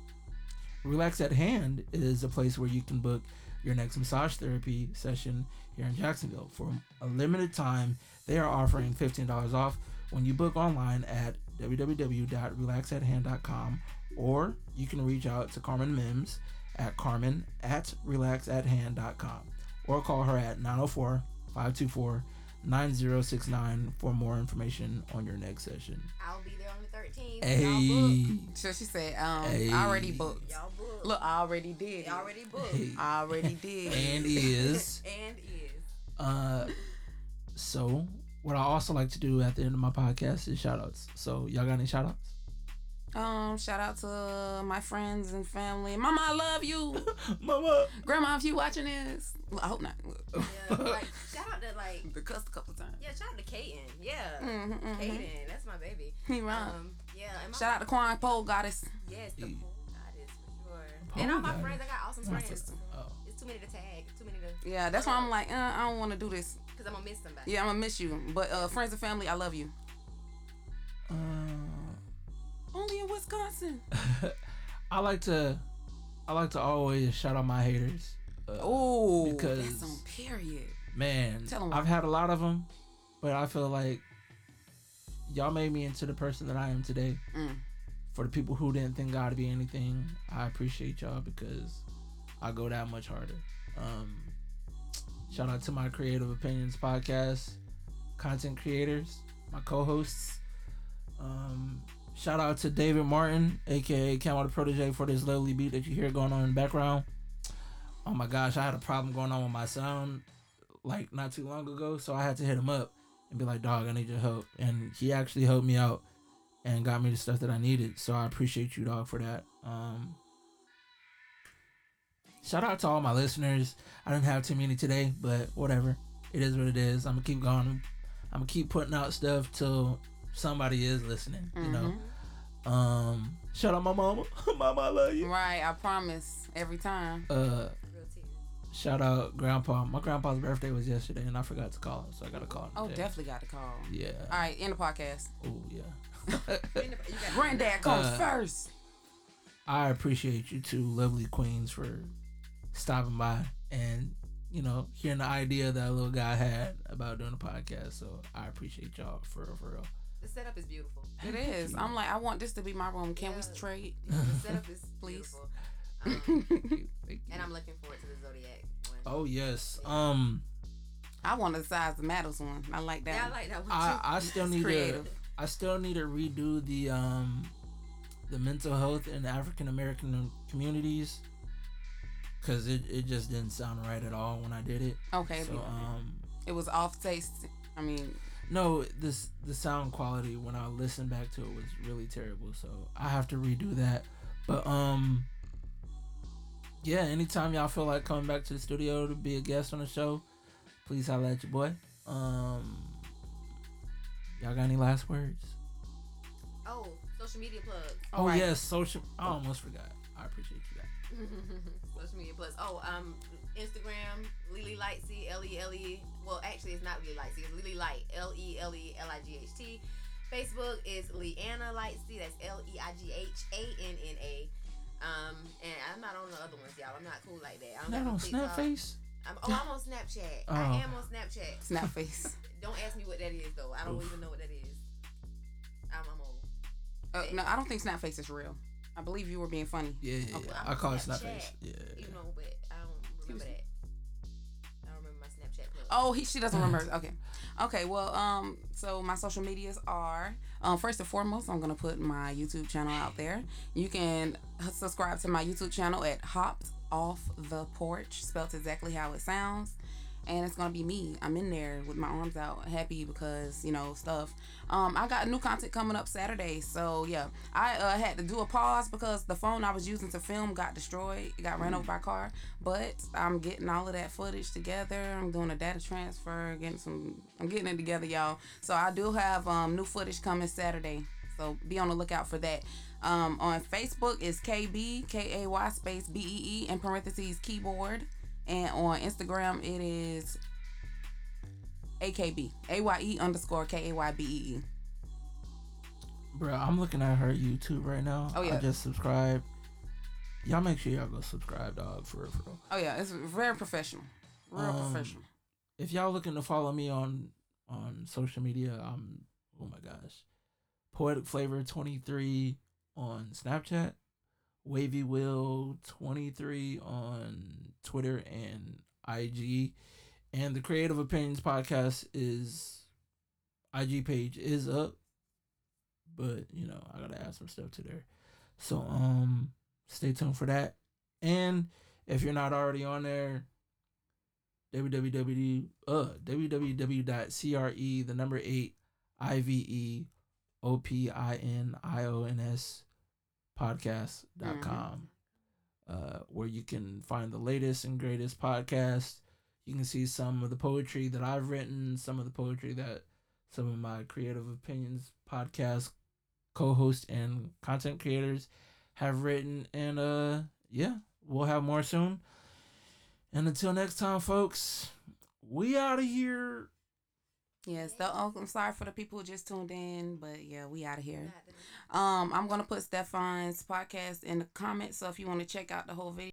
Relax at Hand is a place where you can book your next massage therapy session here in Jacksonville. For a limited time, they are offering fifteen dollars off when you book online at w w w dot relax at hand dot com, or you can reach out to Carmen Mims at Carmen at relax at hand dot com, or call her at nine oh four, five two four, nine oh six nine for more information on your next session. I'll be there on the thirteenth. Hey. So she said, um, hey. I already booked. Y'all booked. Look, I already did. Y'all already booked. Hey. I already did. And is. and is. Uh, so... What I also like to do at the end of my podcast is shout outs. So y'all got any shout outs? Um, shout out to my friends and family. Mama, I love you. Mama. Grandma, if you watching this. I hope not. Yeah, like, shout out to like. The cuss a couple times. Yeah, shout out to Kaden. Yeah. Mm-hmm, mm-hmm. Kaden, that's my baby. He wrong. Um, yeah, Yeah. Shout out to Quan, pole goddess. Yes, the yeah. pole goddess for sure. Pole and all my goddess. friends, I got awesome friends. Oh. It's too many to tag. Too many to. Yeah, that's why I'm like, uh, I don't want to do this. Cause I'm gonna miss somebody. Yeah, I'm gonna miss you. But uh, friends and family, I love you. Um. Only in Wisconsin. I like to, I like to always shout out my haters. Uh, oh, that's on period. Man, I've had a lot of them, but I feel like y'all made me into the person that I am today. Mm. For the people who didn't think I'd be anything, I appreciate y'all because I go that much harder. Um, shout out to my Creative Opinions Podcast, content creators, my co-hosts. Um, shout out to David Martin, aka Camo the Protege, for this lovely beat that you hear going on in the background. Oh my gosh, I had a problem going on with my sound like not too long ago, so I had to hit him up and be like, dog, I need your help. And he actually helped me out and got me the stuff that I needed, so I appreciate you, dog, for that. Um, shout out to all my listeners. I didn't have too many today, but whatever. It is what it is. I'm gonna keep going. I'm gonna keep putting out stuff till somebody is listening, you know. Mm-hmm. Um, shout out my mama. Mama, I love you. Right, I promise. Every time. Uh, shout out grandpa. My grandpa's birthday was yesterday, and I forgot to call him, so I got to call him. Oh, today. Definitely got to call him. Yeah. All right, end the podcast. Oh, yeah. Granddad comes uh, first. I appreciate you two lovely queens for stopping by and, you know, hearing the idea that little guy had about doing the podcast, so I appreciate y'all for real, for real. The setup is beautiful. It is. I'm like, I want this to be my room. Can yeah. we trade? The setup is please. Um, thank you. Thank you. And I'm looking forward to the Zodiac one. Oh yes. Yeah. Um, I want to size the Matters one. I like that. Yeah, one. I like that one too. I, I still need creative. to. I still need to redo the um, the mental health in African American communities, cause it, it just didn't sound right at all when I did it. Okay. So um, it was off taste. I mean. No, this the sound quality when I listened back to it was really terrible, so I have to redo that. But um, yeah, anytime y'all feel like coming back to the studio to be a guest on the show, please holler at your boy. Um, y'all got any last words? Oh, social media plugs. Oh right. Yes, social. I almost forgot. I appreciate you guys. Social media plus. Oh, um, Instagram, Lily Lightsy, L E L E. Well, actually, it's not Lily Lightsy. It's Lily Light, L E L E L I G H T. Facebook is Leanna Lightsy. That's L E I G H A N N A. Um, and I'm not on the other ones, y'all. I'm not cool like that. I'm not on Snapface. I'm, oh, I'm on Snapchat. Oh. I am on Snapchat. Snapface. Don't ask me what that is though. I don't Oof. even know what that is. I'm, I'm old. Uh, no, I don't think Snapface is real. I believe you were being funny. Yeah, yeah, okay. I call it Snapchat. Yeah, you know, but I don't remember that. I don't remember my Snapchat. Plug. Oh, he she doesn't remember. Okay, okay. Well, um, so my social medias are um first and foremost, I'm gonna put my YouTube channel out there. You can subscribe to my YouTube channel at Hopped Off the Porch, spelled exactly how it sounds. And it's gonna be me. I'm in there with my arms out, happy because, you know, stuff. Um, I got new content coming up Saturday, so yeah. I uh, had to do a pause because the phone I was using to film got destroyed. It got mm-hmm. ran over by a car. But I'm getting all of that footage together. I'm doing a data transfer, getting some. I'm getting it together, y'all. So I do have um, new footage coming Saturday. So be on the lookout for that. Um, on Facebook is K B K A Y space B E E in parentheses keyboard. And on Instagram, it is A K B. A Y E underscore K A Y B E E. Bro, I'm looking at her YouTube right now. Oh, yeah. I just subscribed. Y'all make sure y'all go subscribe, dog, for real, for real. Oh, yeah. It's very professional. Real um, professional. If y'all looking to follow me on, on social media, I'm, oh, my gosh. Poetic Flavor twenty-three on Snapchat. Wavy Will twenty-three on Twitter and I G, and the Creative Opinions Podcast is I G page is up, but you know I gotta add some stuff to there, so um stay tuned for that. And if you're not already on there, www uh www.cre the number eight I V E O P I N I O N S podcast dot com mm-hmm. uh, where you can find the latest and greatest podcast. You can see some of the poetry that I've written, some of the poetry that some of my Creative Opinions podcast co-hosts and content creators have written. And uh, yeah, we'll have more soon. And until next time, folks, we out of here. Yes, though I'm sorry for the people who just tuned in, but yeah, we out of here. Um, I'm gonna put Stefan's podcast in the comments, so if you want to check out the whole video.